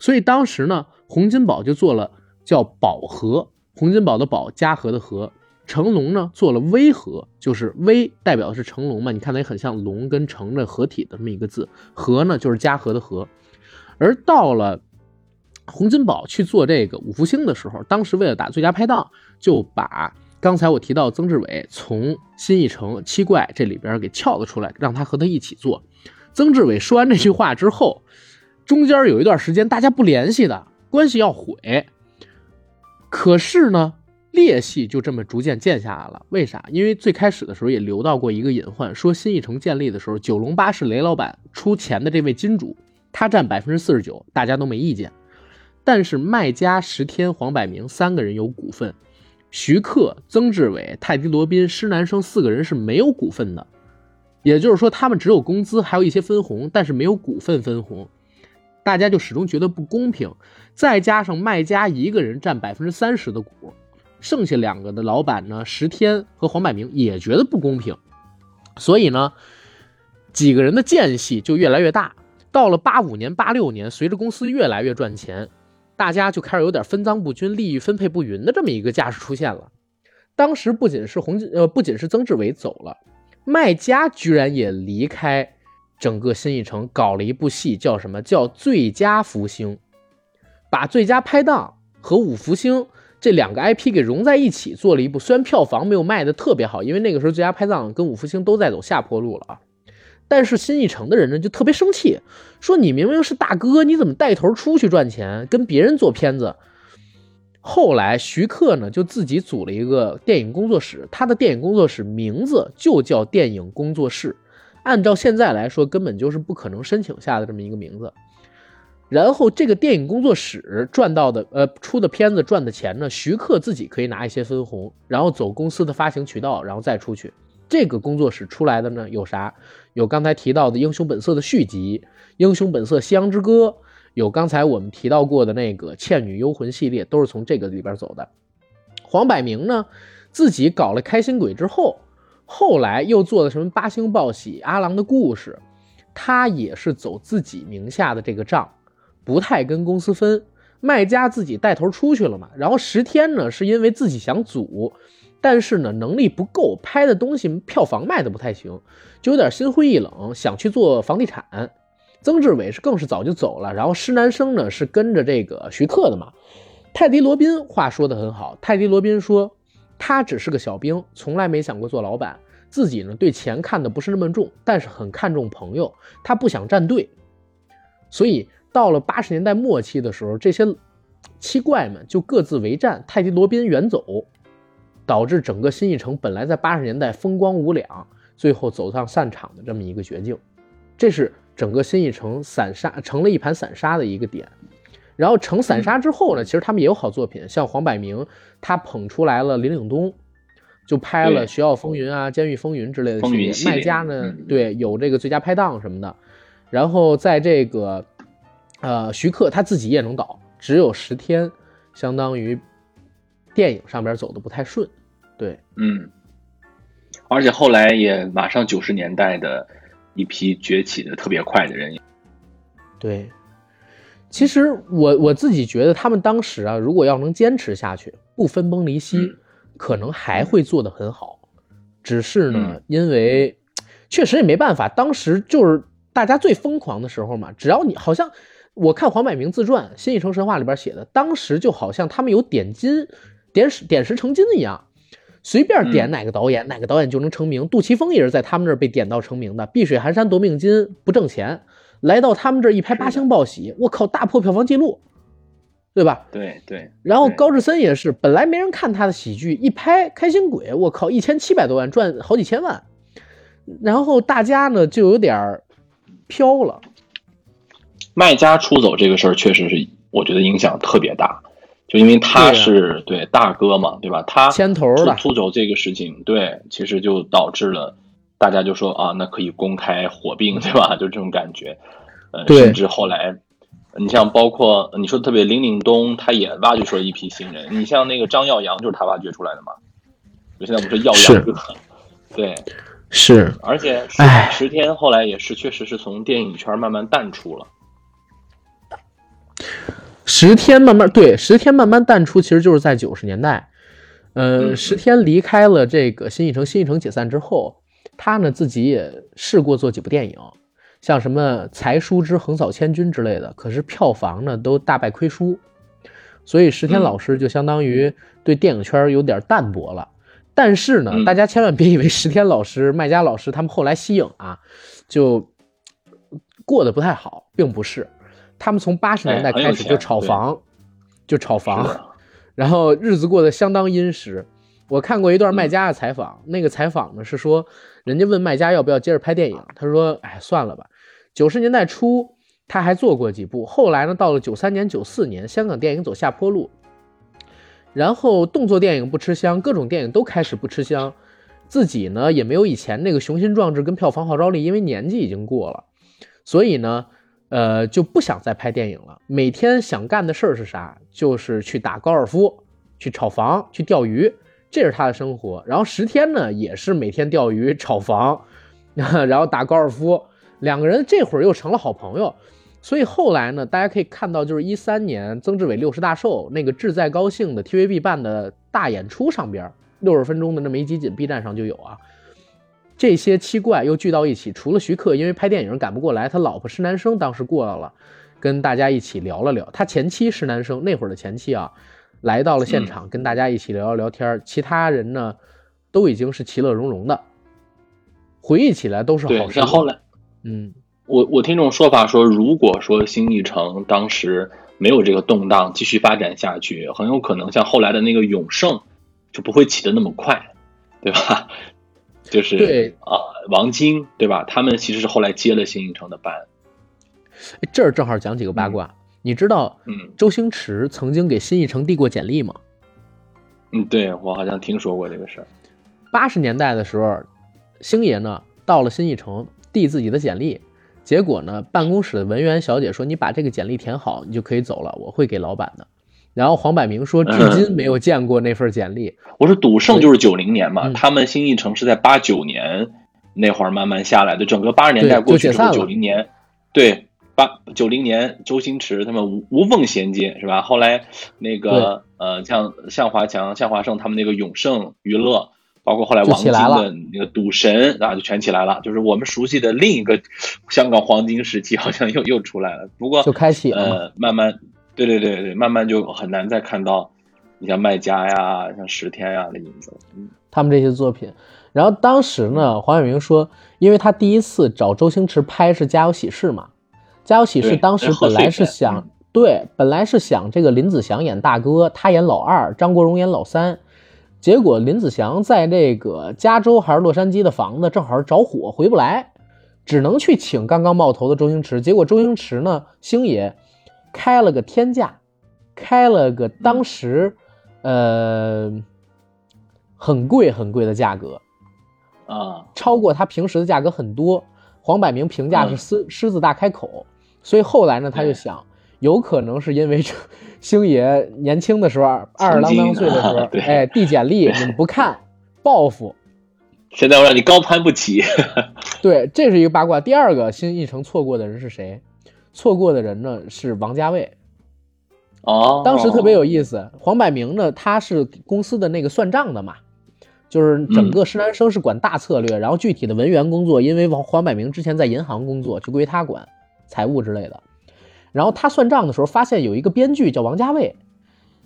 所以当时呢，洪金宝就做了叫宝和，洪金宝的宝，嘉禾的和。成龙呢做了威和，就是威代表的是成龙嘛，你看它也很像龙跟成的合体的这么一个字，和呢就是嘉禾的和。而到了洪金宝去做这个五福星的时候，当时为了打最佳拍档，就把刚才我提到曾志伟从新艺城七怪这里边给撬了出来，让他和他一起做。曾志伟说完这句话之后，中间有一段时间大家不联系的，关系要毁。可是呢，裂隙就这么逐渐建下来了。为啥？因为最开始的时候也留到过一个隐患，说新艺城建立的时候，九龙巴士雷老板出钱的这位金主，他占 百分之四十九， 大家都没意见。但是卖家石天、黄百鸣三个人有股份，徐克、曾志伟、泰迪罗宾、施南生四个人是没有股份的，也就是说他们只有工资还有一些分红，但是没有股份分红，大家就始终觉得不公平。再加上卖家一个人占 百分之三十 的股，剩下两个的老板呢，石天和黄百鸣也觉得不公平，所以呢几个人的间隙就越来越大。到了八五年八六年，随着公司越来越赚钱，大家就开始有点分赃不均、利益分配不匀的这么一个架势出现了。当时不仅是洪呃不仅是曾志伟走了，卖家居然也离开整个新艺城，搞了一部戏叫什么叫最佳福星，把最佳拍档和五福星这两个 I P 给融在一起做了一部，虽然票房没有卖的特别好，因为那个时候最佳拍档跟五福星都在走下坡路了啊。但是新艺城的人呢就特别生气，说你明明是大哥，你怎么带头出去赚钱，跟别人做片子。后来徐克呢就自己组了一个电影工作室，他的电影工作室名字就叫电影工作室，按照现在来说根本就是不可能申请下的这么一个名字。然后这个电影工作室赚到的呃出的片子赚的钱呢，徐克自己可以拿一些分红，然后走公司的发行渠道，然后再出去。这个工作室出来的呢有啥？有刚才提到的《英雄本色》的续集，《英雄本色》《夕阳之歌》，有刚才我们提到过的那个《倩女幽魂》系列，都是从这个里边走的。黄百鸣呢自己搞了开心鬼之后，后来又做了什么《八星报喜》《阿郎的故事》，他也是走自己名下的这个账，不太跟公司分。卖家自己带头出去了嘛，然后石天呢是因为自己想组，但是呢能力不够，拍的东西票房卖的不太行，就有点心灰意冷，想去做房地产。曾志伟是更是早就走了，然后施南生呢是跟着这个徐克的嘛。泰迪罗宾话说的很好，泰迪罗宾说他只是个小兵，从来没想过做老板，自己呢对钱看的不是那么重，但是很看重朋友，他不想站队。所以到了八十年代末期的时候，这些七怪们就各自为战，泰迪罗宾远走，导致整个新艺城本来在八十年代风光无两，最后走上散场的这么一个绝境。这是整个新艺城散沙成了一盘散沙的一个点。然后成散沙之后呢，其实他们也有好作品，像黄百鸣他捧出来了林岭东，就拍了《学校风云》啊、《监狱风云》之类的系列。卖家呢，对，有这个最佳拍档什么的。然后在这个呃徐克他自己也能导，只有十天相当于电影上边走的不太顺，对，嗯，而且后来也马上九十年代的一批崛起的特别快的人，对，其实我我自己觉得他们当时啊，如果要能坚持下去，不分崩离析，嗯、可能还会做得很好。只是呢，嗯、因为确实也没办法，当时就是大家最疯狂的时候嘛，只要你好像我看黄百鸣自传《新艺城神话》里边写的，当时就好像他们有点金。点石点石成金一样，随便点哪个导演、嗯、哪个导演就能成名。杜琪峰也是在他们这儿被点到成名的，碧水寒山夺命金不挣钱，来到他们这儿一拍八星报喜，我靠，大破票房记录，对吧？对对。然后高志森也是，本来没人看他的喜剧，一拍开心鬼，我靠，一千七百多万赚好几千万，然后大家呢就有点飘了。卖家出走这个事儿确实是我觉得影响特别大。就因为他是 对,、啊、对大哥嘛，对吧？他牵头的出走这个事情，对，其实就导致了大家就说啊，那可以公开火并，对吧？就这种感觉，呃，甚至后来，你像包括你说的特别林岭东，他也挖掘出了一批新人。你像那个张耀扬就是他挖掘出来的嘛，就现在我们说耀扬哥，对，是，而且石天后来也是确实是从电影圈慢慢淡出了。石天慢慢对石天慢慢淡出，其实就是在九十年代，呃，石天离开了这个新艺城，新艺城解散之后，他呢自己也试过做几部电影，像什么才疏之横扫千军之类的，可是票房呢都大败亏输。所以石天老师就相当于对电影圈有点淡薄了。但是呢，大家千万别以为石天老师、麦嘉老师他们后来息影啊就过得不太好，并不是。他们从八十年代开始就炒房、哎、就炒房，然后日子过得相当殷实。我看过一段麦嘉的采访、嗯、那个采访呢是说人家问麦嘉要不要接着拍电影，他说哎算了吧，九十年代初他还做过几部，后来呢到了九三年九四年香港电影走下坡路，然后动作电影不吃香，各种电影都开始不吃香，自己呢也没有以前那个雄心壮志跟票房号召力，因为年纪已经过了，所以呢呃，就不想再拍电影了。每天想干的事儿是啥？就是去打高尔夫，去炒房，去钓鱼，这是他的生活。然后石天呢，也是每天钓鱼、炒房，然后打高尔夫。两个人这会儿又成了好朋友。所以后来呢，大家可以看到，就是一三年曾志伟六十大寿那个志在高兴的 T V B 办的大演出上边，六十分钟的那么一集锦 B 站上就有啊。这些七怪又聚到一起，除了徐克因为拍电影赶不过来，他老婆施南生当时过来了，跟大家一起聊了聊。他前妻施南生那会儿的前妻啊，来到了现场跟大家一起聊聊天。其他人呢，都已经是其乐融融的，回忆起来都是好事。对，后来，嗯，我我听这种说法说，如果说新艺城当时没有这个动荡继续发展下去，很有可能像后来的那个永盛就不会起得那么快，对吧？就是对啊，王晶对吧？他们其实是后来接了新艺城的班。这儿正好讲几个八卦，嗯、你知道，嗯，周星驰曾经给新艺城递过简历吗？嗯，对我好像听说过这个事儿。八十年代的时候，星爷呢到了新艺城递自己的简历，结果呢办公室的文员小姐说：“你把这个简历填好，你就可以走了，我会给老板的。”然后黄百鸣说：“至今没有见过那份简历。嗯”我说：“赌圣就是九零年嘛，嗯、他们新艺城是在八九年那会儿慢慢下来的，整个八十年代过去之后，九零年，对八九零年周星驰他们无无缝衔接是吧？后来那个呃，像向华强、向华盛他们那个永盛娱乐，包括后来王晶的那个赌神啊，就全起来了。就是我们熟悉的另一个香港黄金时期，好像又又出来了。不过就开启了、呃，慢慢。”对对对对，慢慢就很难再看到你像麦嘉呀、像石天呀的影子，嗯，他们这些作品。然后当时呢，黄晓明说，因为他第一次找周星驰拍是《家有喜事》嘛，《家有喜事》当时本来是想 对, 对,、嗯、对，本来是想这个林子祥演大哥，他演老二，张国荣演老三。结果林子祥在这个加州还是洛杉矶的房子正好着火，回不来，只能去请刚刚冒头的周星驰。结果周星驰呢，星爷。开了个天价，开了个当时，呃，很贵很贵的价格，啊，超过他平时的价格很多。黄百鸣评价是狮、嗯、狮子大开口，所以后来呢，他就想，有可能是因为星爷年轻的时候，二十郎当岁的时候，啊、哎，递简历你们不看，报复。现在我让你高攀不起。对，这是一个八卦。第二个新艺城错过的人是谁？错过的人呢是王家卫，哦，当时特别有意思。黄百鸣呢，他是公司的那个算账的嘛，就是整个施南生是管大策略，然后具体的文员工作，因为黄百鸣之前在银行工作，就归他管财务之类的。然后他算账的时候，发现有一个编剧叫王家卫，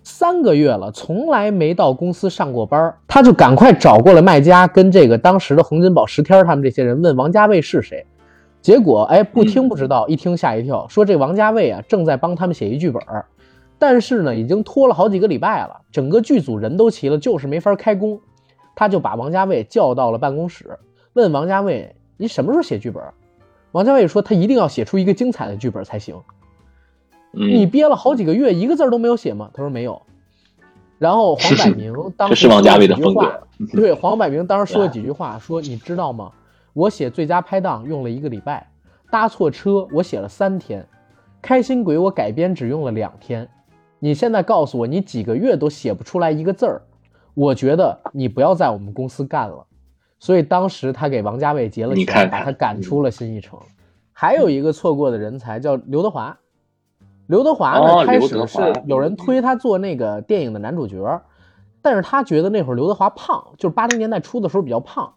三个月了，从来没到公司上过班，他就赶快找过了麦嘉跟这个当时的洪金宝、石天他们这些人，问王家卫是谁。结果哎，不听不知道，一听吓一跳，说这王家卫啊正在帮他们写一剧本，但是呢已经拖了好几个礼拜了，整个剧组人都齐了，就是没法开工。他就把王家卫叫到了办公室，问王家卫你什么时候写剧本？王家卫说他一定要写出一个精彩的剧本才行。你憋了好几个月一个字都没有写吗？他说没有。然后黄百鸣当时这是王家卫的风格。对，黄百鸣当时说了几句话，说你知道吗？我写最佳拍档用了一个礼拜，搭错车我写了三天，开心鬼我改编只用了两天。你现在告诉我你几个月都写不出来一个字儿，我觉得你不要在我们公司干了。所以当时他给王家卫结了钱，把他赶出了新艺城。还有一个错过的人才叫刘德华。刘德华呢，开始是有人推他做那个电影的男主角，但是他觉得那会儿刘德华胖，就是八零年代初的时候比较胖。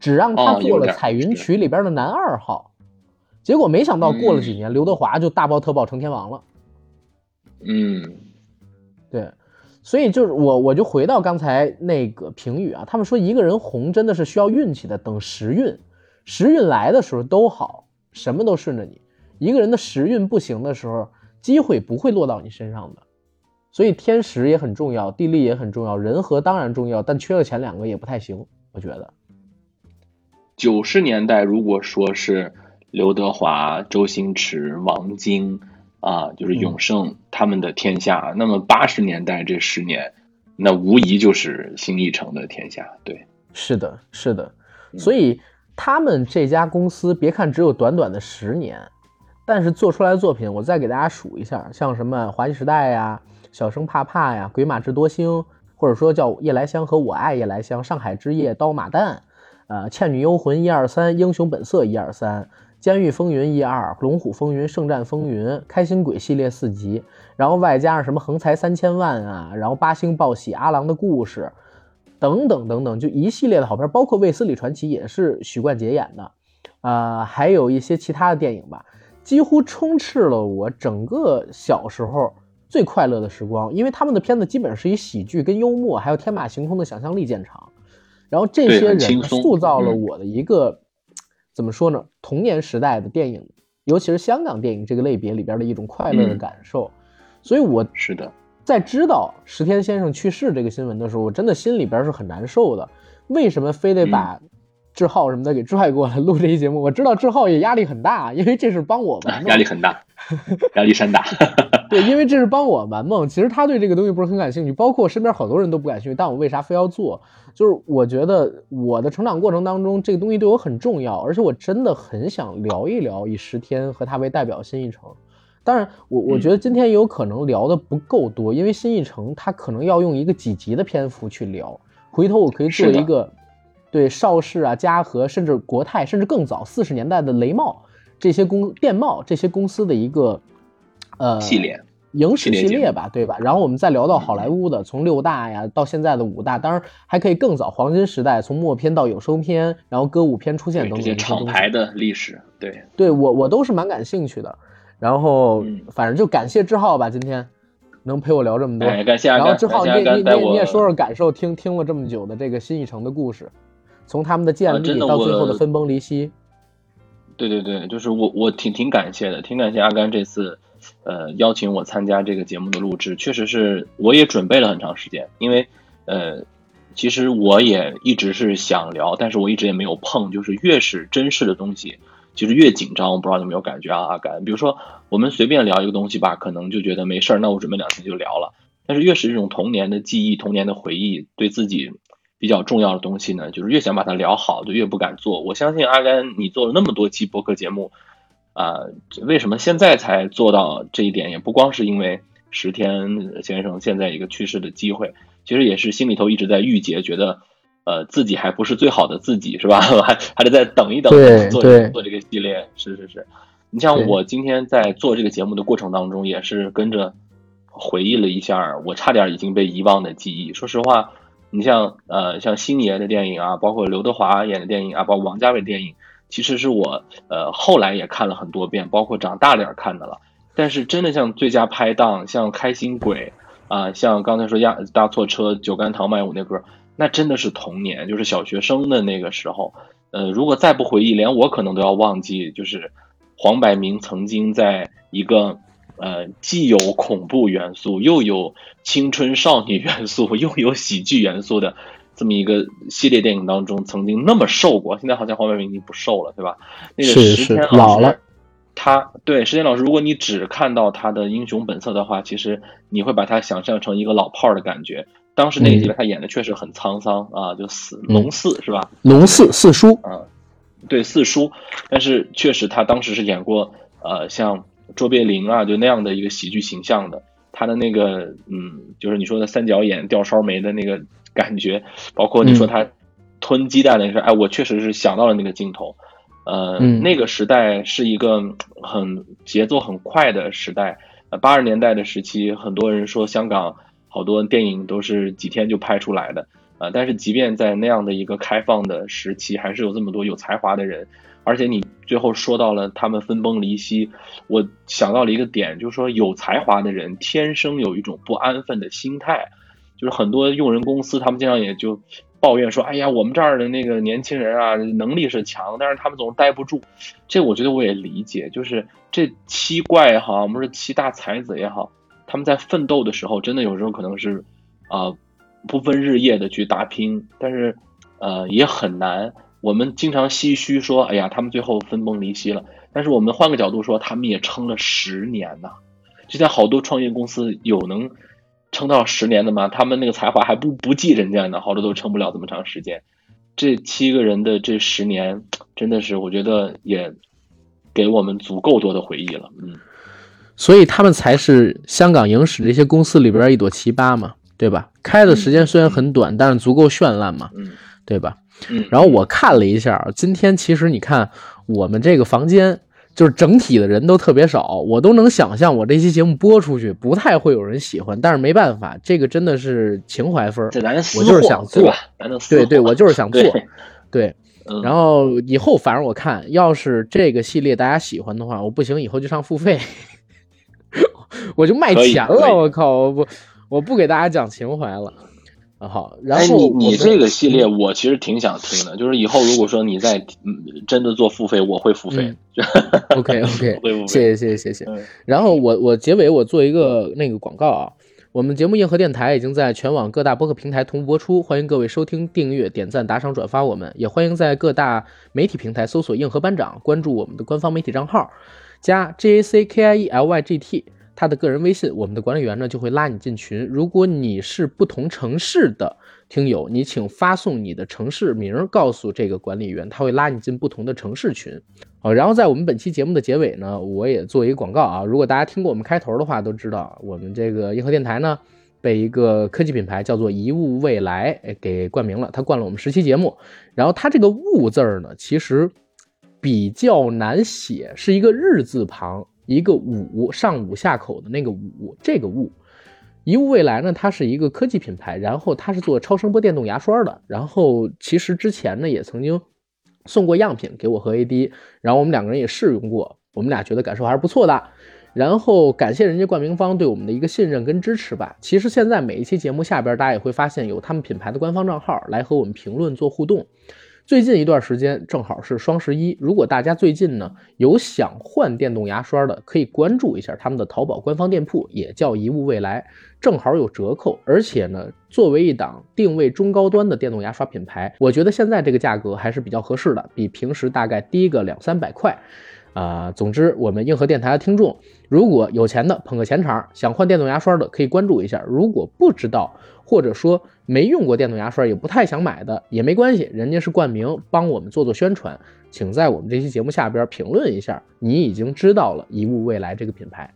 只让他做了彩云曲里边的男二号，结果没想到过了几年，嗯、刘德华就大爆特爆成天王了。嗯，对，所以就是我我就回到刚才那个评语啊，他们说一个人红真的是需要运气的，等时运，时运来的时候都好，什么都顺着你。一个人的时运不行的时候，机会不会落到你身上的。所以天时也很重要，地利也很重要，人和当然重要，但缺了前两个也不太行，我觉得。九十年代如果说是刘德华、周星驰、王晶啊，就是永盛他们的天下，嗯、那么八十年代这十年，那无疑就是新艺城的天下。对，是的，是的。所以他们这家公司，别看只有短短的十年，但是做出来的作品，我再给大家数一下，像什么《滑稽时代》呀、《小生怕怕》呀、《鬼马智多星》，或者说叫《夜来香》和《我爱夜来香》、《上海之夜》、《刀马旦》、呃《倩女幽魂》一二三、《英雄本色》一二三。监狱风云一二、龙虎风云、圣战风云、开心鬼系列四集，然后外加上什么横财三千万啊，然后八星报喜、阿郎的故事等等等等，就一系列的好片，包括卫斯理传奇也是许冠杰演的，呃，还有一些其他的电影吧，几乎充斥了我整个小时候最快乐的时光，因为他们的片子基本是以喜剧跟幽默还有天马行空的想象力见长，然后这些人塑造了我的一个怎么说呢？童年时代的电影，尤其是香港电影这个类别里边的一种快乐的感受，嗯、所以我是的，在知道石天先生去世这个新闻的时候，我真的心里边是很难受的。为什么非得把志浩什么的给拽过来录这期节目？我知道志浩也压力很大，因为这是帮我玩梦，压力很大，压力山大。对，因为这是帮我玩梦。其实他对这个东西不是很感兴趣，包括身边好多人都不感兴趣，但我为啥非要做？就是我觉得我的成长过程当中这个东西对我很重要，而且我真的很想聊一聊以石天和他为代表新艺城。当然我我觉得今天也有可能聊的不够多，嗯、因为新艺城他可能要用一个几集的篇幅去聊，回头我可以做一个对邵氏啊、嘉禾甚至国泰甚至更早四十年代的雷茂这些公电贸这些公司的一个呃系列影史系列吧，对吧？然后我们再聊到好莱坞的，从六大呀到现在的五大，当然还可以更早黄金时代，从默片到有声片，然后歌舞片出现等等这些厂牌的历史，对对，我我都是蛮感兴趣的。然后反正就感谢志浩吧，今天能陪我聊这么多，哎、感谢。然后志浩，你你你也说说感受，听听了这么久的这个新艺城的故事，从他们的建立到最后的分崩离析。啊、对对对，就是我我挺挺感谢的，挺感谢阿甘这次。呃，邀请我参加这个节目的录制，确实是我也准备了很长时间，因为呃，其实我也一直是想聊，但是我一直也没有碰，就是越是真实的东西，其实越紧张。我不知道你有没有感觉啊，阿甘？比如说我们随便聊一个东西吧，可能就觉得没事儿，那我准备两天就聊了。但是越是这种童年的记忆、童年的回忆，对自己比较重要的东西呢，就是越想把它聊好，就越不敢做。我相信阿甘，你做了那么多期播客节目。啊，为什么现在才做到这一点？也不光是因为石天先生现在一个去世的机会，其实也是心里头一直在郁结，觉得呃自己还不是最好的自己，是吧？还还得再等一等，做做这个系列，是是是。你像我今天在做这个节目的过程当中，也是跟着回忆了一下我差点已经被遗忘的记忆。说实话，你像呃像星爷的电影啊，包括刘德华演的电影啊，包括王家卫的电影。其实是我呃后来也看了很多遍，包括长大点看的了。但是真的像《最佳拍档》、像《开心鬼》啊、呃，像刚才说压搭错车、酒干倘卖无那歌，那真的是童年，就是小学生的那个时候。呃，如果再不回忆，连我可能都要忘记。就是黄百鸣曾经在一个呃既有恐怖元素，又有青春少女元素，又有喜剧元素的。这么一个系列电影当中曾经那么瘦过，现在好像黄百鸣已经不瘦了，对吧？那个石天老师，是是老了。他对石天老师，如果你只看到他的《英雄本色》的话，其实你会把他想象成一个老炮儿的感觉。当时那个戏他演的确实很沧桑，嗯、啊，就死龙四是吧？龙四四叔啊，对四叔。但是确实他当时是演过呃像卓别林啊就那样的一个喜剧形象的。他的那个嗯，就是你说的三角眼、吊梢眉的那个。感觉包括你说他吞鸡蛋那事，嗯、哎，我确实是想到了那个镜头，呃，嗯、那个时代是一个很节奏很快的时代，呃，八十年代的时期，很多人说香港好多电影都是几天就拍出来的，呃，但是即便在那样的一个开放的时期，还是有这么多有才华的人，而且你最后说到了他们分崩离析，我想到了一个点，就是说有才华的人天生有一种不安分的心态，就是很多用人公司他们经常也就抱怨说，哎呀，我们这儿的那个年轻人啊，能力是强，但是他们总是待不住。这我觉得我也理解，就是这七怪也好，我们是七大才子也好，他们在奋斗的时候，真的有时候可能是啊、呃、不分日夜的去打拼，但是呃也很难。我们经常唏嘘说，哎呀，他们最后分崩离析了。但是我们换个角度说，他们也撑了十年呐、啊。就像好多创业公司有能撑到十年的嘛，他们那个才华还不不济人家呢，好多都撑不了这么长时间。这七个人的这十年，真的是我觉得也给我们足够多的回忆了，嗯。所以他们才是香港影史这些公司里边一朵奇葩嘛，对吧？开的时间虽然很短，但是足够绚烂嘛，嗯，对吧？嗯。然后我看了一下，今天其实你看我们这个房间。就是整体的人都特别少，我都能想象我这期节目播出去不太会有人喜欢，但是没办法，这个真的是情怀分，这咱我就是想做，对对，我就是想做，对。对嗯、然后以后反正我看，要是这个系列大家喜欢的话，我不行以后就上付费，我就卖钱了，我靠，我不我不给大家讲情怀了。好，然后、哎、你你这个系列我其实挺想听的，就是以后如果说你在、嗯、真的做付费，我会付费。嗯、OK OK， 谢谢谢谢谢谢。嗯、然后我我结尾我做一个那个广告啊，我们节目硬核电台已经在全网各大播客平台同步播出，欢迎各位收听、订阅、点赞、打赏、转发我们，也欢迎在各大媒体平台搜索"硬核班长"，关注我们的官方媒体账号加 J A C K I E L Y G T。他的个人微信，我们的管理员呢就会拉你进群。如果你是不同城市的听友，你请发送你的城市名告诉这个管理员，他会拉你进不同的城市群。好，然后在我们本期节目的结尾呢，我也做一个广告啊。如果大家听过我们开头的话，都知道我们这个硬核电台呢被一个科技品牌叫做一物未来给冠名了，他冠了我们十期节目。然后他这个物字呢，其实比较难写，是一个日字旁。一个五上五下口的那个五，这个物，一物未来呢，它是一个科技品牌，然后它是做超声波电动牙刷的，然后其实之前呢也曾经送过样品给我和 A D， 然后我们两个人也试用过，我们俩觉得感受还是不错的，然后感谢人家冠名方对我们的一个信任跟支持吧。其实现在每一期节目下边大家也会发现有他们品牌的官方账号来和我们评论做互动。最近一段时间正好是双十一，如果大家最近呢有想换电动牙刷的，可以关注一下他们的淘宝官方店铺，也叫一物未来，正好有折扣。而且呢，作为一档定位中高端的电动牙刷品牌，我觉得现在这个价格还是比较合适的，比平时大概低个两三百块。啊、呃，总之我们硬核电台的听众，如果有钱的捧个钱场，想换电动牙刷的可以关注一下。如果不知道或者说没用过电动牙刷也不太想买的也没关系，人家是冠名帮我们做做宣传，请在我们这期节目下边评论一下，你已经知道了一物未来这个品牌。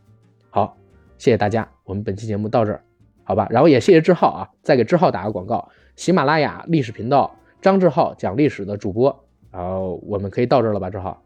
好，谢谢大家，我们本期节目到这儿，好吧？然后也谢谢志浩啊，再给志浩打个广告，喜马拉雅历史频道张志浩讲历史的主播，然后我们可以到这儿了吧，志浩？